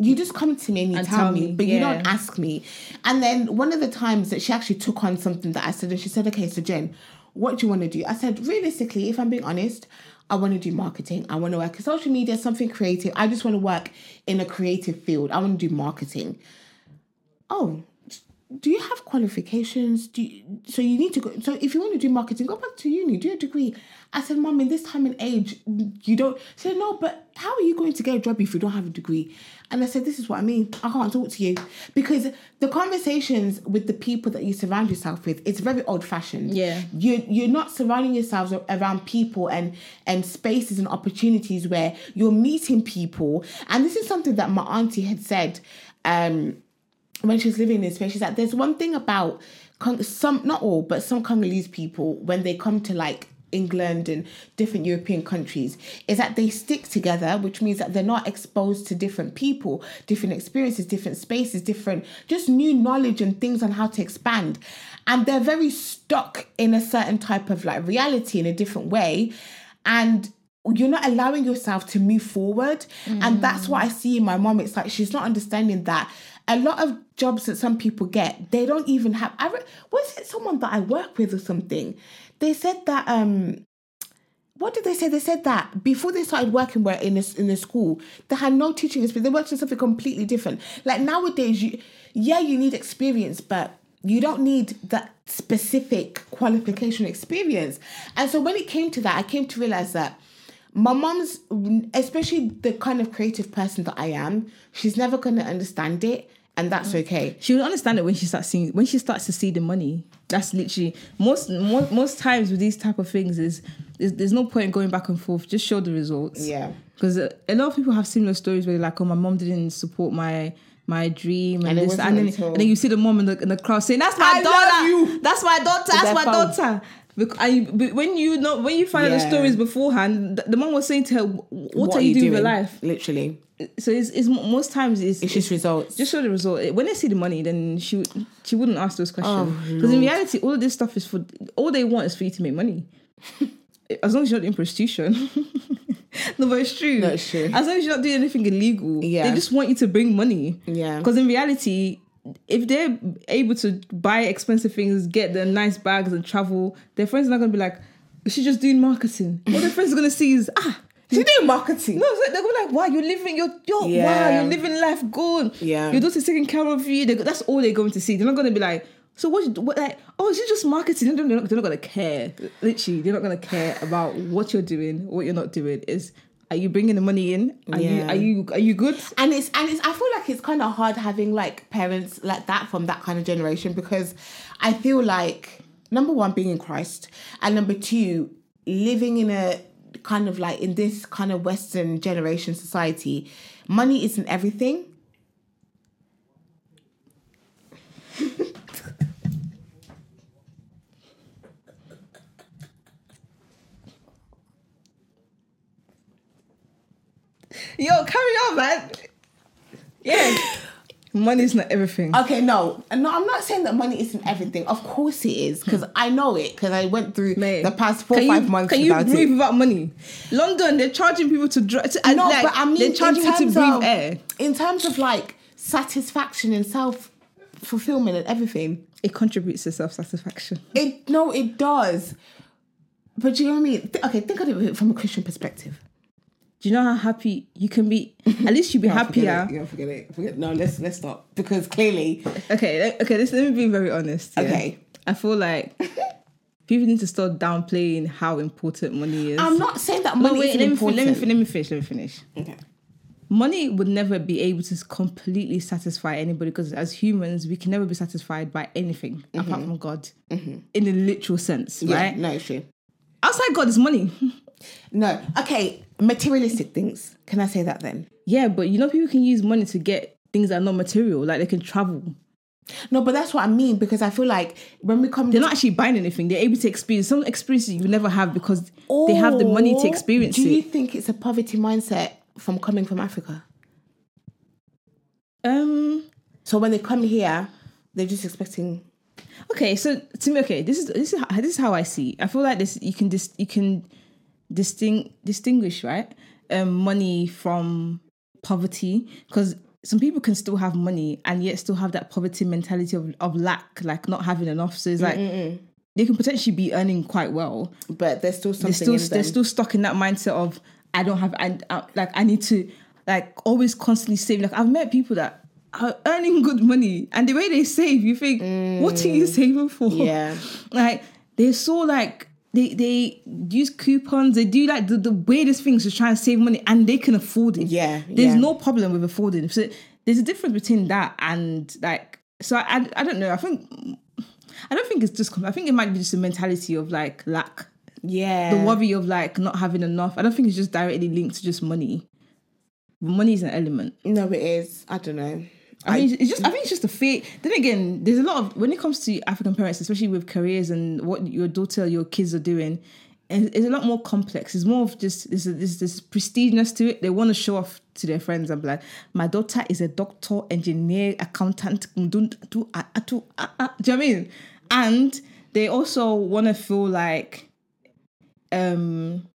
You just come to me and you and tell, tell me, me but yeah. you don't ask me. And then one of the times that she actually took on something that I said, and she said, okay, so Jen, what do you want to do? I said, realistically, if I'm being honest, I want to do marketing. I want to work in social media, something creative. I just want to work in a creative field. I want to do marketing. Oh, do you have qualifications? Do you, so you need to go, so if you want to do marketing, go back to uni, do a degree. I said, Mum, in this time and age, you don't. She said, no, but how are you going to get a job if you don't have a degree? And I said, this is what I mean. I can't talk to you. Because the conversations with the people that you surround yourself with, it's very old-fashioned. Yeah. You, you're not surrounding yourselves around people and, and spaces and opportunities where you're meeting people. And this is something that my auntie had said um, when she was living in this space. She's like, there's one thing about some, not all, but some Congolese people, when they come to like, England and different European countries, is that they stick together, which means that they're not exposed to different people, different experiences, different spaces, different just new knowledge and things on how to expand. And they're very stuck in a certain type of like reality in a different way. And you're not allowing yourself to move forward. Mm. And that's what I see in my mom. It's like she's not understanding that a lot of jobs that some people get, they don't even have... I re- was it someone that I work with or something? They said that... um, what did they say? They said that before they started working where in a, in a school, they had no teaching experience. They worked in something completely different. Like nowadays, you, yeah, you need experience, but you don't need that specific qualification experience. And so when it came to that, I came to realise that my mom's, especially the kind of creative person that I am, she's never going to understand it, and that's okay. She will understand it when she starts seeing, when she starts to see the money. That's literally most most, most times with these type of things is, is there's no point in going back and forth. Just show the results. Yeah, because a, a lot of people have similar stories where they're like, oh, my mom didn't support my. my dream and, and this and then, and then you see the mom in the, in the crowd saying that's my I daughter that's my daughter that's my phone. daughter and you, when you know when you find yeah. out the stories beforehand, the, the mom was saying to her, what, what are you, you doing with your life, literally? So it's, it's most times it's, it's just it's, results just show the result. When they see the money, then she she wouldn't ask those questions, because oh, in reality all of this stuff is for, all they want is for you to make money. As long as you're not in prostitution. No, but it's true. No, it's true. As long as you're not doing anything illegal, yeah. they just want you to bring money. Yeah. Because in reality, if they're able to buy expensive things, get the nice bags and travel, their friends are not going to be like, she's just doing marketing. What their friends are going to see is, ah, she's doing marketing. No, it's like, they're going to be like, wow, you're living, you're, you're, yeah. wow, you're living life good. Yeah. Your daughter's taking care of you. They, that's all they're going to see. They're not going to be like, so what, what like, oh, is it just marketing? They're not, they're not going to care. Literally, they're not going to care about what you're doing, what you're not doing. Is are you bringing the money in? Are yeah. you are you are you good? And it's and it's I feel like it's kind of hard having like parents like that from that kind of generation, because I feel like, number one, being in Christ, and number two, living in a kind of like in this kind of Western generation society, money isn't everything. Yo, carry on, man. Yeah. Money's not everything. Okay, no. No, I'm not saying that money isn't everything. Of course it is, because I know it, because I went through Mate, the past four or five months without it. Can you breathe it. without money? London, they're charging people to... Dr- to no, like, but I mean... They're charging you to breathe of, air. In terms of, like, satisfaction and self-fulfillment and everything... It contributes to self-satisfaction. It No, it does. But do you know what I mean? Okay, think of it from a Christian perspective. Do you know how happy you can be? At least you'll be no, happier. Forget it. Yeah, forget it. Forget. No, let's let's not. Because clearly... Okay, okay. Let's, let me be very honest. Yeah. Okay. I feel like people need to start downplaying how important money is. I'm not saying that money no, wait, is important. Let me, let me finish. Let me finish. Okay. Money would never be able to completely satisfy anybody, because as humans, we can never be satisfied by anything mm-hmm. apart from God. Mm-hmm. In a literal sense, yeah, right? No, it's true. Outside God is money. No. Okay. Materialistic things. Can I say that then? Yeah, but you know, people can use money to get things that are not material, like they can travel. No, but that's what I mean, because I feel like when we come... They're to... not actually buying anything. They're able to experience some experiences you never have because oh, they have the money to experience it. Do you it. think it's a poverty mindset from coming from Africa? Um. So when they come here, they're just expecting... Okay, so to me, okay, this is this is how, this is how I see it. I feel like this. You can just you can. Disting, distinguish right um, money from poverty, because some people can still have money and yet still have that poverty mentality of, of lack, like not having enough. So it's like Mm-mm-mm. they can potentially be earning quite well, but there's still something. They're still, in them. They're still stuck in that mindset of I don't have. I, I like I need to like always constantly save. Like I've met people that are earning good money, and the way they save, you think, mm. what are you saving for? Yeah, like they're so like. They they use coupons. They do like the, the weirdest things to try and save money, and they can afford it. Yeah, there's yeah. no problem with affording. So there's a difference between that and like. So I I don't know. I think I don't think it's just. I think it might be just a mentality of like lack. Yeah. The worry of like not having enough. I don't think it's just directly linked to just money. Money is an element. No, it is. I don't know. I mean, it's just. I think it's just a fear. Then again, there's a lot of when it comes to African parents, especially with careers and what your daughter, your kids are doing, it's a lot more complex. It's more of just there's this this prestiginess to it. They want to show off to their friends and be like, my daughter is a doctor, engineer, accountant. Do you know what I mean? And they also want to feel like, um.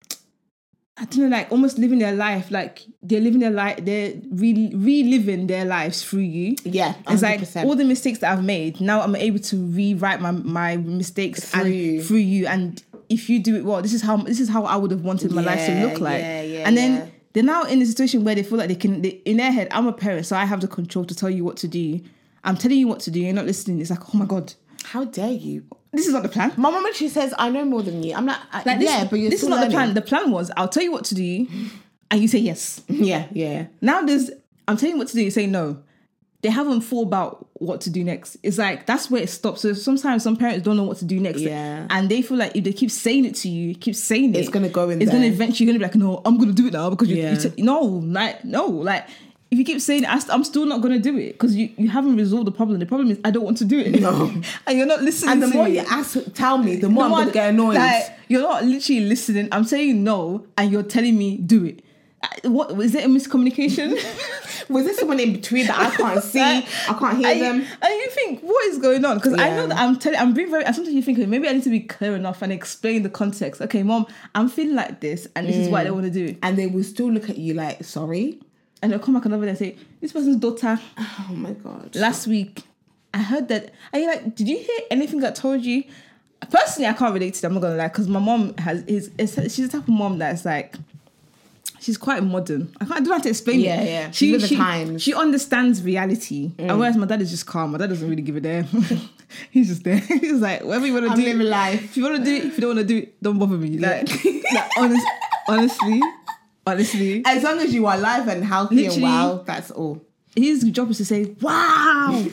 I don't know, like almost living their life, like they're living their life, they're re- reliving their lives through you. Yeah, one hundred percent. It's like all the mistakes that I've made, now I'm able to rewrite my, my mistakes through and you. through you. And if you do it well, this is how this is how I would have wanted my yeah, life to look like. Yeah, yeah, and then yeah. they're now in a situation where they feel like they can, they, in their head, I'm a parent, so I have the control to tell you what to do. I'm telling you what to do, you're not listening. It's like, oh my God. How dare you? This is not the plan. My mom actually says, I know more than you. I'm not... I, like this, yeah, but you're This still is not learning. the plan. The plan was, I'll tell you what to do, and you say yes. Yeah, yeah. Now there's, I'm telling you what to do, you say no. They haven't thought about what to do next. It's like, that's where it stops. So sometimes some parents don't know what to do next. Yeah. And they feel like if they keep saying it to you, keep saying it... It's going to go in it's there. It's going to eventually... You're going to be like, no, I'm going to do it now, because you... Yeah. you t- no, like, no, like... If you keep saying, I'm still not going to do it, because you, you haven't resolved the problem. The problem is, I don't want to do it. No. And you're not listening to me. And the more you ask, tell me, the more I'm going to get annoyed. Like, you're not literally listening. I'm saying no, and you're telling me, do it. What, was it a miscommunication? Was there someone in between that I can't see? I can't hear and them? You, and you think, what is going on? Because yeah. I know that I'm telling, I'm being very, sometimes you think, maybe I need to be clear enough and explain the context. Okay, mom, I'm feeling like this, and this mm. is what I want to do. And they will still look at you like, sorry? And they'll come back and over there and say, this person's daughter. Oh my God. Last week, I heard that. Are you like, did you hear anything that told you? Personally, I can't relate to that. I'm not going to lie. Because my mom has, is, is, she's the type of mom that's like, she's quite modern. I, can't, I don't have to explain yeah, it. Yeah, yeah. She, she, she, she understands reality. Mm. And whereas my dad is just calm. My dad doesn't really give a damn. He's just there. He's like, whatever you want to do. I'm living life. If you want to do it, if you don't want to do it, don't bother me. Like, like honest, honestly. Honestly, as long as you are alive and healthy Literally, and wow, that's all. His job is to say, wow,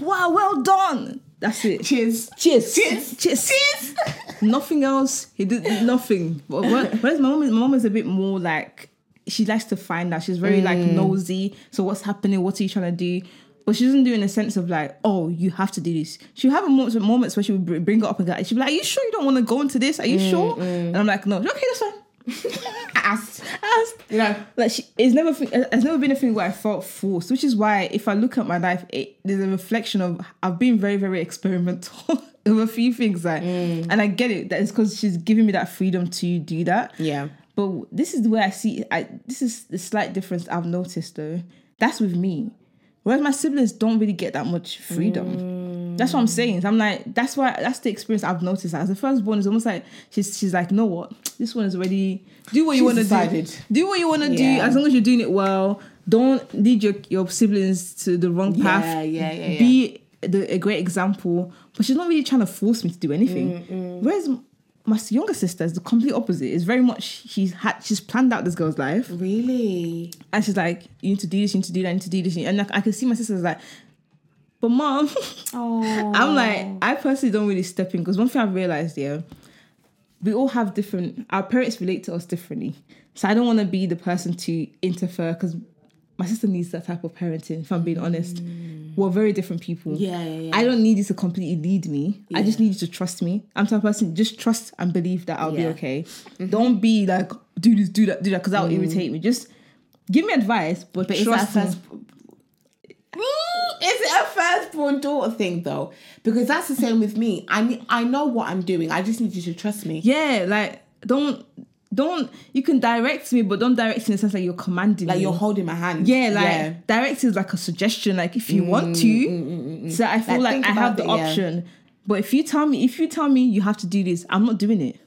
wow, well done. That's it. Cheers. Cheers. Cheers. Cheers. Cheers. Nothing else. He did nothing. Whereas my mom is, my mom is a bit more like, she likes to find out. She's very mm. like nosy. So what's happening? What are you trying to do? But she doesn't do it in a sense of like, oh, you have to do this. She'll have moments, moments where she will bring it up and go, she'll be like, are you sure you don't want to go into this? Are you mm, sure? Mm. And I'm like, no. Okay, that's fine. I asked. I first. You know, like she, it's never, it's never been a thing where I felt forced, which is why if I look at my life, it, there's a reflection of I've been very, very experimental with a few things, like, mm. and I get it. That is because she's giving me that freedom to do that. Yeah. But this is the way I see. I this is the slight difference I've noticed though. That's with me, whereas my siblings don't really get that much freedom. Mm. That's what I'm saying. I'm like, that's why, that's the experience I've noticed. As the firstborn is almost like, she's she's like, know what? This one is already, do what she's you want to do. Do what you want to yeah. do, as long as you're doing it well. Don't lead your, your siblings to the wrong path. Yeah, yeah, yeah. yeah. Be the, a great example. But she's not really trying to force me to do anything. Mm-mm. Whereas my younger sister is the complete opposite. It's very much, she's had, she's planned out this girl's life. Really? And she's like, you need to do this, you need to do that, you need to do this. And like, I can see my sister's like, but mom, oh. I'm like, I personally don't really step in, because one thing I've realised, yeah, we all have different, our parents relate to us differently. So I don't want to be the person to interfere, because my sister needs that type of parenting, if I'm being honest. Mm. We're very different people. Yeah, yeah, yeah. I don't need you to completely lead me. Yeah. I just need you to trust me. I'm the type of person, just trust and believe that I'll yeah. be okay. Mm-hmm. Don't be like, do this, do that, do that, because that will mm. irritate me. Just give me advice, but, but trust me. Is it a firstborn daughter thing though? Because that's the same with me. I ne- I know what I'm doing. I just need you to trust me. Yeah, like don't don't you can direct me, but don't direct in the sense like you're commanding. Like me. You're holding my hand. Yeah, like yeah. direct is like a suggestion. Like if you mm, want to, mm, mm, mm, so I feel like, like I have the it, option. Yeah. But if you tell me, if you tell me you have to do this, I'm not doing it.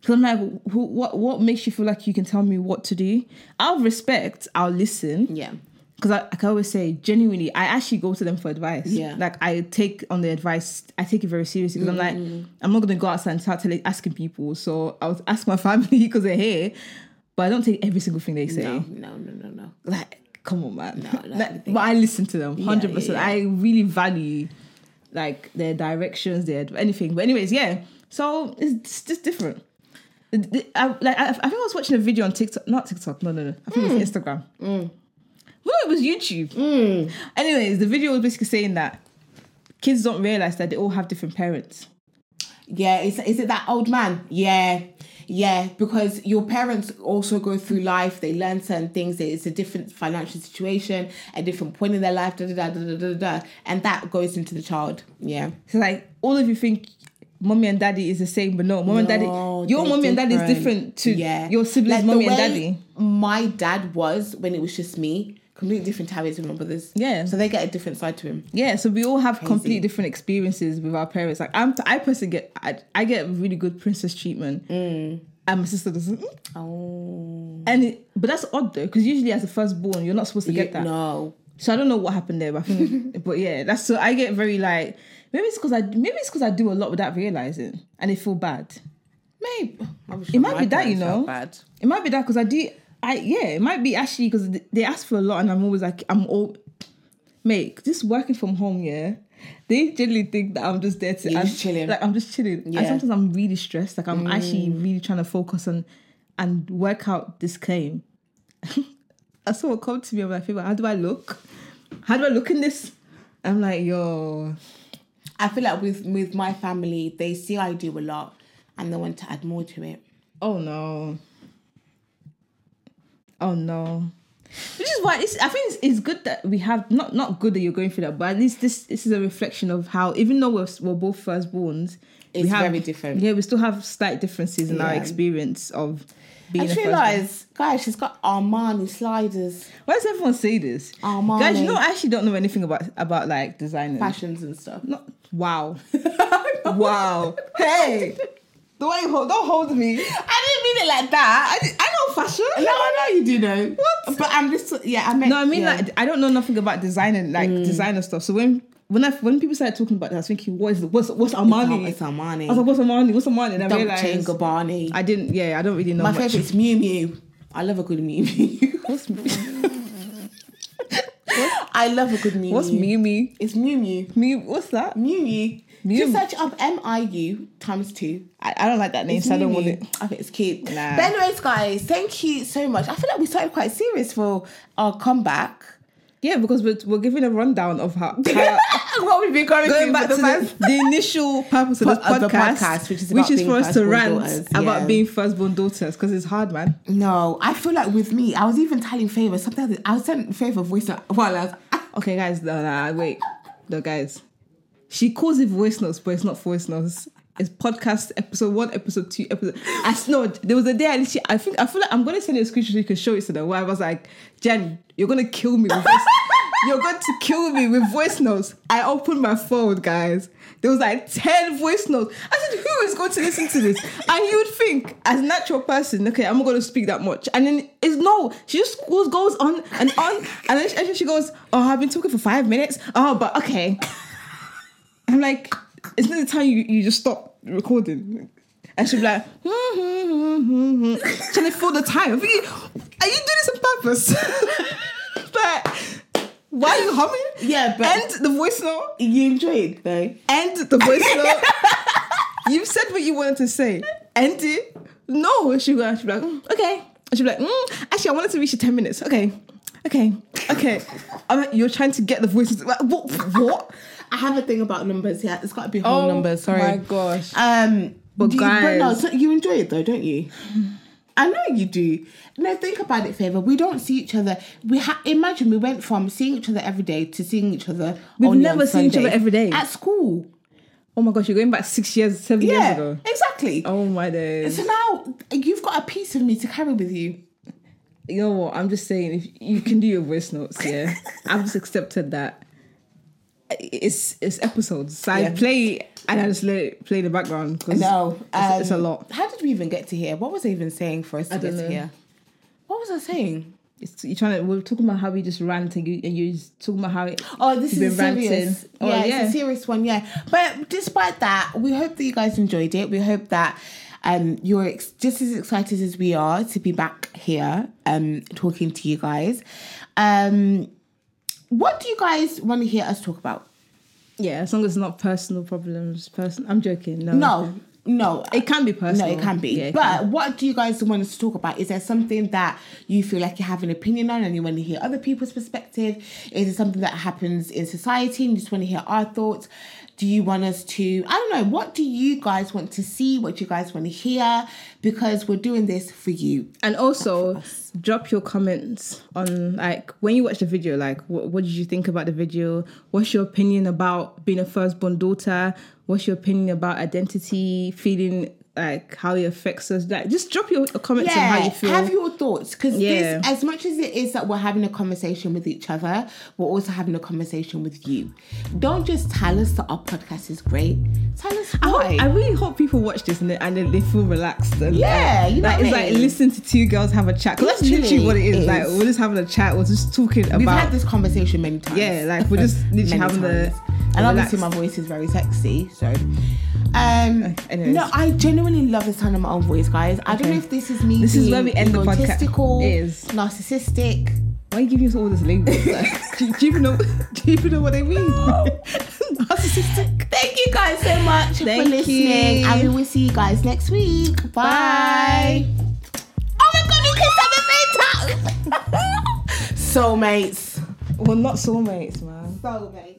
Because I'm like, who, what what makes you feel like you can tell me what to do? I'll respect. I'll listen. Yeah. Because I, like I always say, genuinely, I actually go to them for advice. Yeah. Like, I take on the advice, I take it very seriously. Because mm-hmm. I'm like, I'm not going to go outside and start telling, asking people. So I would ask my family because they're here. But I don't take every single thing they say. No, no, no, no, no. Like, come on, man. No, no. Like, but I listen to them, one hundred percent. Yeah, yeah, yeah. I really value, like, their directions, their anything. But anyways, yeah. So it's just different. I, like, I, I think I was watching a video on TikTok. Not TikTok, no, no, no. I think mm. it was Instagram. Mm. No, it was YouTube. Mm. Anyways, the video was basically saying that kids don't realise that they all have different parents. Yeah, is, is it that old man? Yeah, yeah, because your parents also go through life. They learn certain things. It's a different financial situation, a different point in their life, da da da da da da da. And that goes into the child. Yeah. So like, all of you think mommy and daddy is the same, but no, mom no, and daddy, your mommy different. and daddy is different to yeah. your siblings' like mommy and daddy. My dad was, when it was just me, completely different to how his and my brothers. Yeah. So they get a different side to him. Yeah. So we all have Crazy. completely different experiences with our parents. Like I'm, I personally get, I, I get really good princess treatment, mm. and my sister doesn't. Oh. And it, but that's odd though, because usually as a firstborn, you're not supposed to you, get that. No. So I don't know what happened there, but I think, but yeah, that's so I get very like maybe it's because I maybe it's because I do a lot without realizing, and it feel bad. Maybe sure it might be that you know. Bad. It might be that because I do. I yeah, it might be actually because they ask for a lot, and I'm always like, I'm all, mate, just working from home, yeah. They generally think that I'm just there to, yeah, I'm just chilling, like I'm just chilling. Yeah. And sometimes I'm really stressed, like I'm mm. actually really trying to focus on and work out this claim. I saw it come to me, I'm like, how do I look? How do I look in this? I'm like, yo, I feel like with with my family, they see I do a lot, and they want to add more to it. Oh no. Oh no, which is why it's, I think it's, it's good that we have not not good that you're going through that, but at least this this is a reflection of how even though we're we're both firstborns, it's we have, very different. Yeah, we still have slight differences in yeah. our experience of being. I just realised, guys, she's got Armani sliders. Why does everyone say this? Armani, guys, you know, I actually don't know anything about about like designing fashions and stuff. Not wow, wow, hey. Don't hold, don't hold me. I didn't mean it like that. I, did, I know fashion. No, I know you do know. What? But I'm just yeah. I meant, no, I mean yeah. like I don't know nothing about designing like mm. designer stuff. So when when I, when people started talking about that, I was thinking, what is what's what's Armani? It's Armani. I was like, what's Armani? What's Armani? And I realized Gabbani. I didn't. Yeah, I don't really know. My favorite is Miu Miu. I love a good Miu Miu. What's Miu Miu? I love a good Miu Miu. What's Miu Miu? It's Miu Miu. Miu. What's that? Miu Miu. Miu. Just search up M I U times two. I, I don't like that name, it's so I don't want it. I think it's cute. Nah. But anyways, guys, thank you so much. I feel like we started quite serious for our comeback. Yeah, because we're, we're giving a rundown of how, how what we've been going, going back to the, the initial purpose of this podcast, of podcast which is, which is for us to rant daughters, yeah. about being firstborn daughters, because it's hard, man. No, I feel like with me, I was even telling Favour sometimes. I was telling Favour voice note while I was okay, guys. No, no, wait, no, guys. She calls it voice notes, but it's not voice notes. It's podcast episode one, episode two, episode. I no, there was a day I literally, I think I feel like I'm gonna send you a screenshot so you can show it to them. Where I was like, Jen, you're gonna kill me with voice. You're going to kill me with voice notes. I opened my phone, guys. There was like ten voice notes. I said, who is going to listen to this? And you would think, as a natural person, okay, I'm not gonna speak that much. And then it's no, she just goes on and on, and then she, and she goes, oh, I've been talking for five minutes. Oh, but okay. I'm like, it's not the time you, you just stop recording. And she'll be like, mm-hmm, mm-hmm, mm-hmm. Trying to fill the time. I'm thinking, are you doing this on purpose? But why are you humming? Yeah, but end the voice note. You enjoyed though. End the voice note. You've said what you wanted to say. End it. No, she'll go, she'll be like, mm, okay. And she'll be like, mm, actually I wanted to reach you ten minutes. Okay. Okay. Okay. I'm like, you're trying to get the voices. Like, what what? I have a thing about numbers. Yeah, it's got to be whole oh, numbers. Sorry. Oh my gosh. Um, but you, guys, but no, so you enjoy it though, don't you? I know you do. No, think about it, Favour. We don't see each other. We ha- imagine we went from seeing each other every day to seeing each other. We've only never on seen each other every day at school. Oh my gosh, you're going back six years, seven yeah, years ago. Exactly. Oh my days. So now you've got a piece of me to carry with you. You know what? I'm just saying, if you can do your voice notes, yeah. I've just accepted that. It's it's episodes. So yeah. I play and I just let it play the background because no, um, it's, it's a lot. How did we even get to here? What was I even saying for us to get to here? What was I saying? It's, you're trying to. We're talking about how we just rant and you and you're just talking about how. It, oh, this is serious. Oh, yeah, yeah, it's a serious one. Yeah, but despite that, we hope that you guys enjoyed it. We hope that. Um, you're ex- just as excited as we are to be back here um, talking to you guys. Um, what do you guys want to hear us talk about? Yeah, as long as it's not personal problems. Person, I'm joking. No, no, no. It can be personal. No, it can be. Yeah, it but can. What do you guys want us to talk about? Is there something that you feel like you have an opinion on and you want to hear other people's perspective? Is it something that happens in society and you just want to hear our thoughts? Do you want us to, I don't know, what do you guys want to see? What do you guys want to hear? Because we're doing this for you. And also, drop your comments on, like, when you watch the video, like, what, what did you think about the video? What's your opinion about being a firstborn daughter? What's your opinion about identity, feeling, like, how it affects us? Like, just drop your comments yeah, on how you feel. Have your thoughts. Because yeah. as much as it is that we're having a conversation with each other, we're also having a conversation with you. Don't just tell us that our podcast is great. Tell us why. I, hope, I really hope people watch this and they, and they feel relaxed. And, yeah, you know like, what It's I mean? Like, listen to two girls have a chat. Because that's literally what it is. It is. Like, we're just having a chat. We're just talking We've about... We've had this conversation many times. Yeah, like, we're just literally having times. the... And relaxed. Obviously my voice is very sexy, so... Um, Anyways. No, I genuinely love the sound of my own voice, guys. I okay. don't know if this is me this being is where we end the podcast. Is. Narcissistic. Why are you giving us all this language? Like, do, do, you even know, do you even know what they mean? No. Narcissistic. Thank you guys so much Thank for listening. You. And we will see you guys next week. Bye. Bye. Oh my God, you kissed at the same time. Soulmates. Well, not soulmates, man. Soulmates.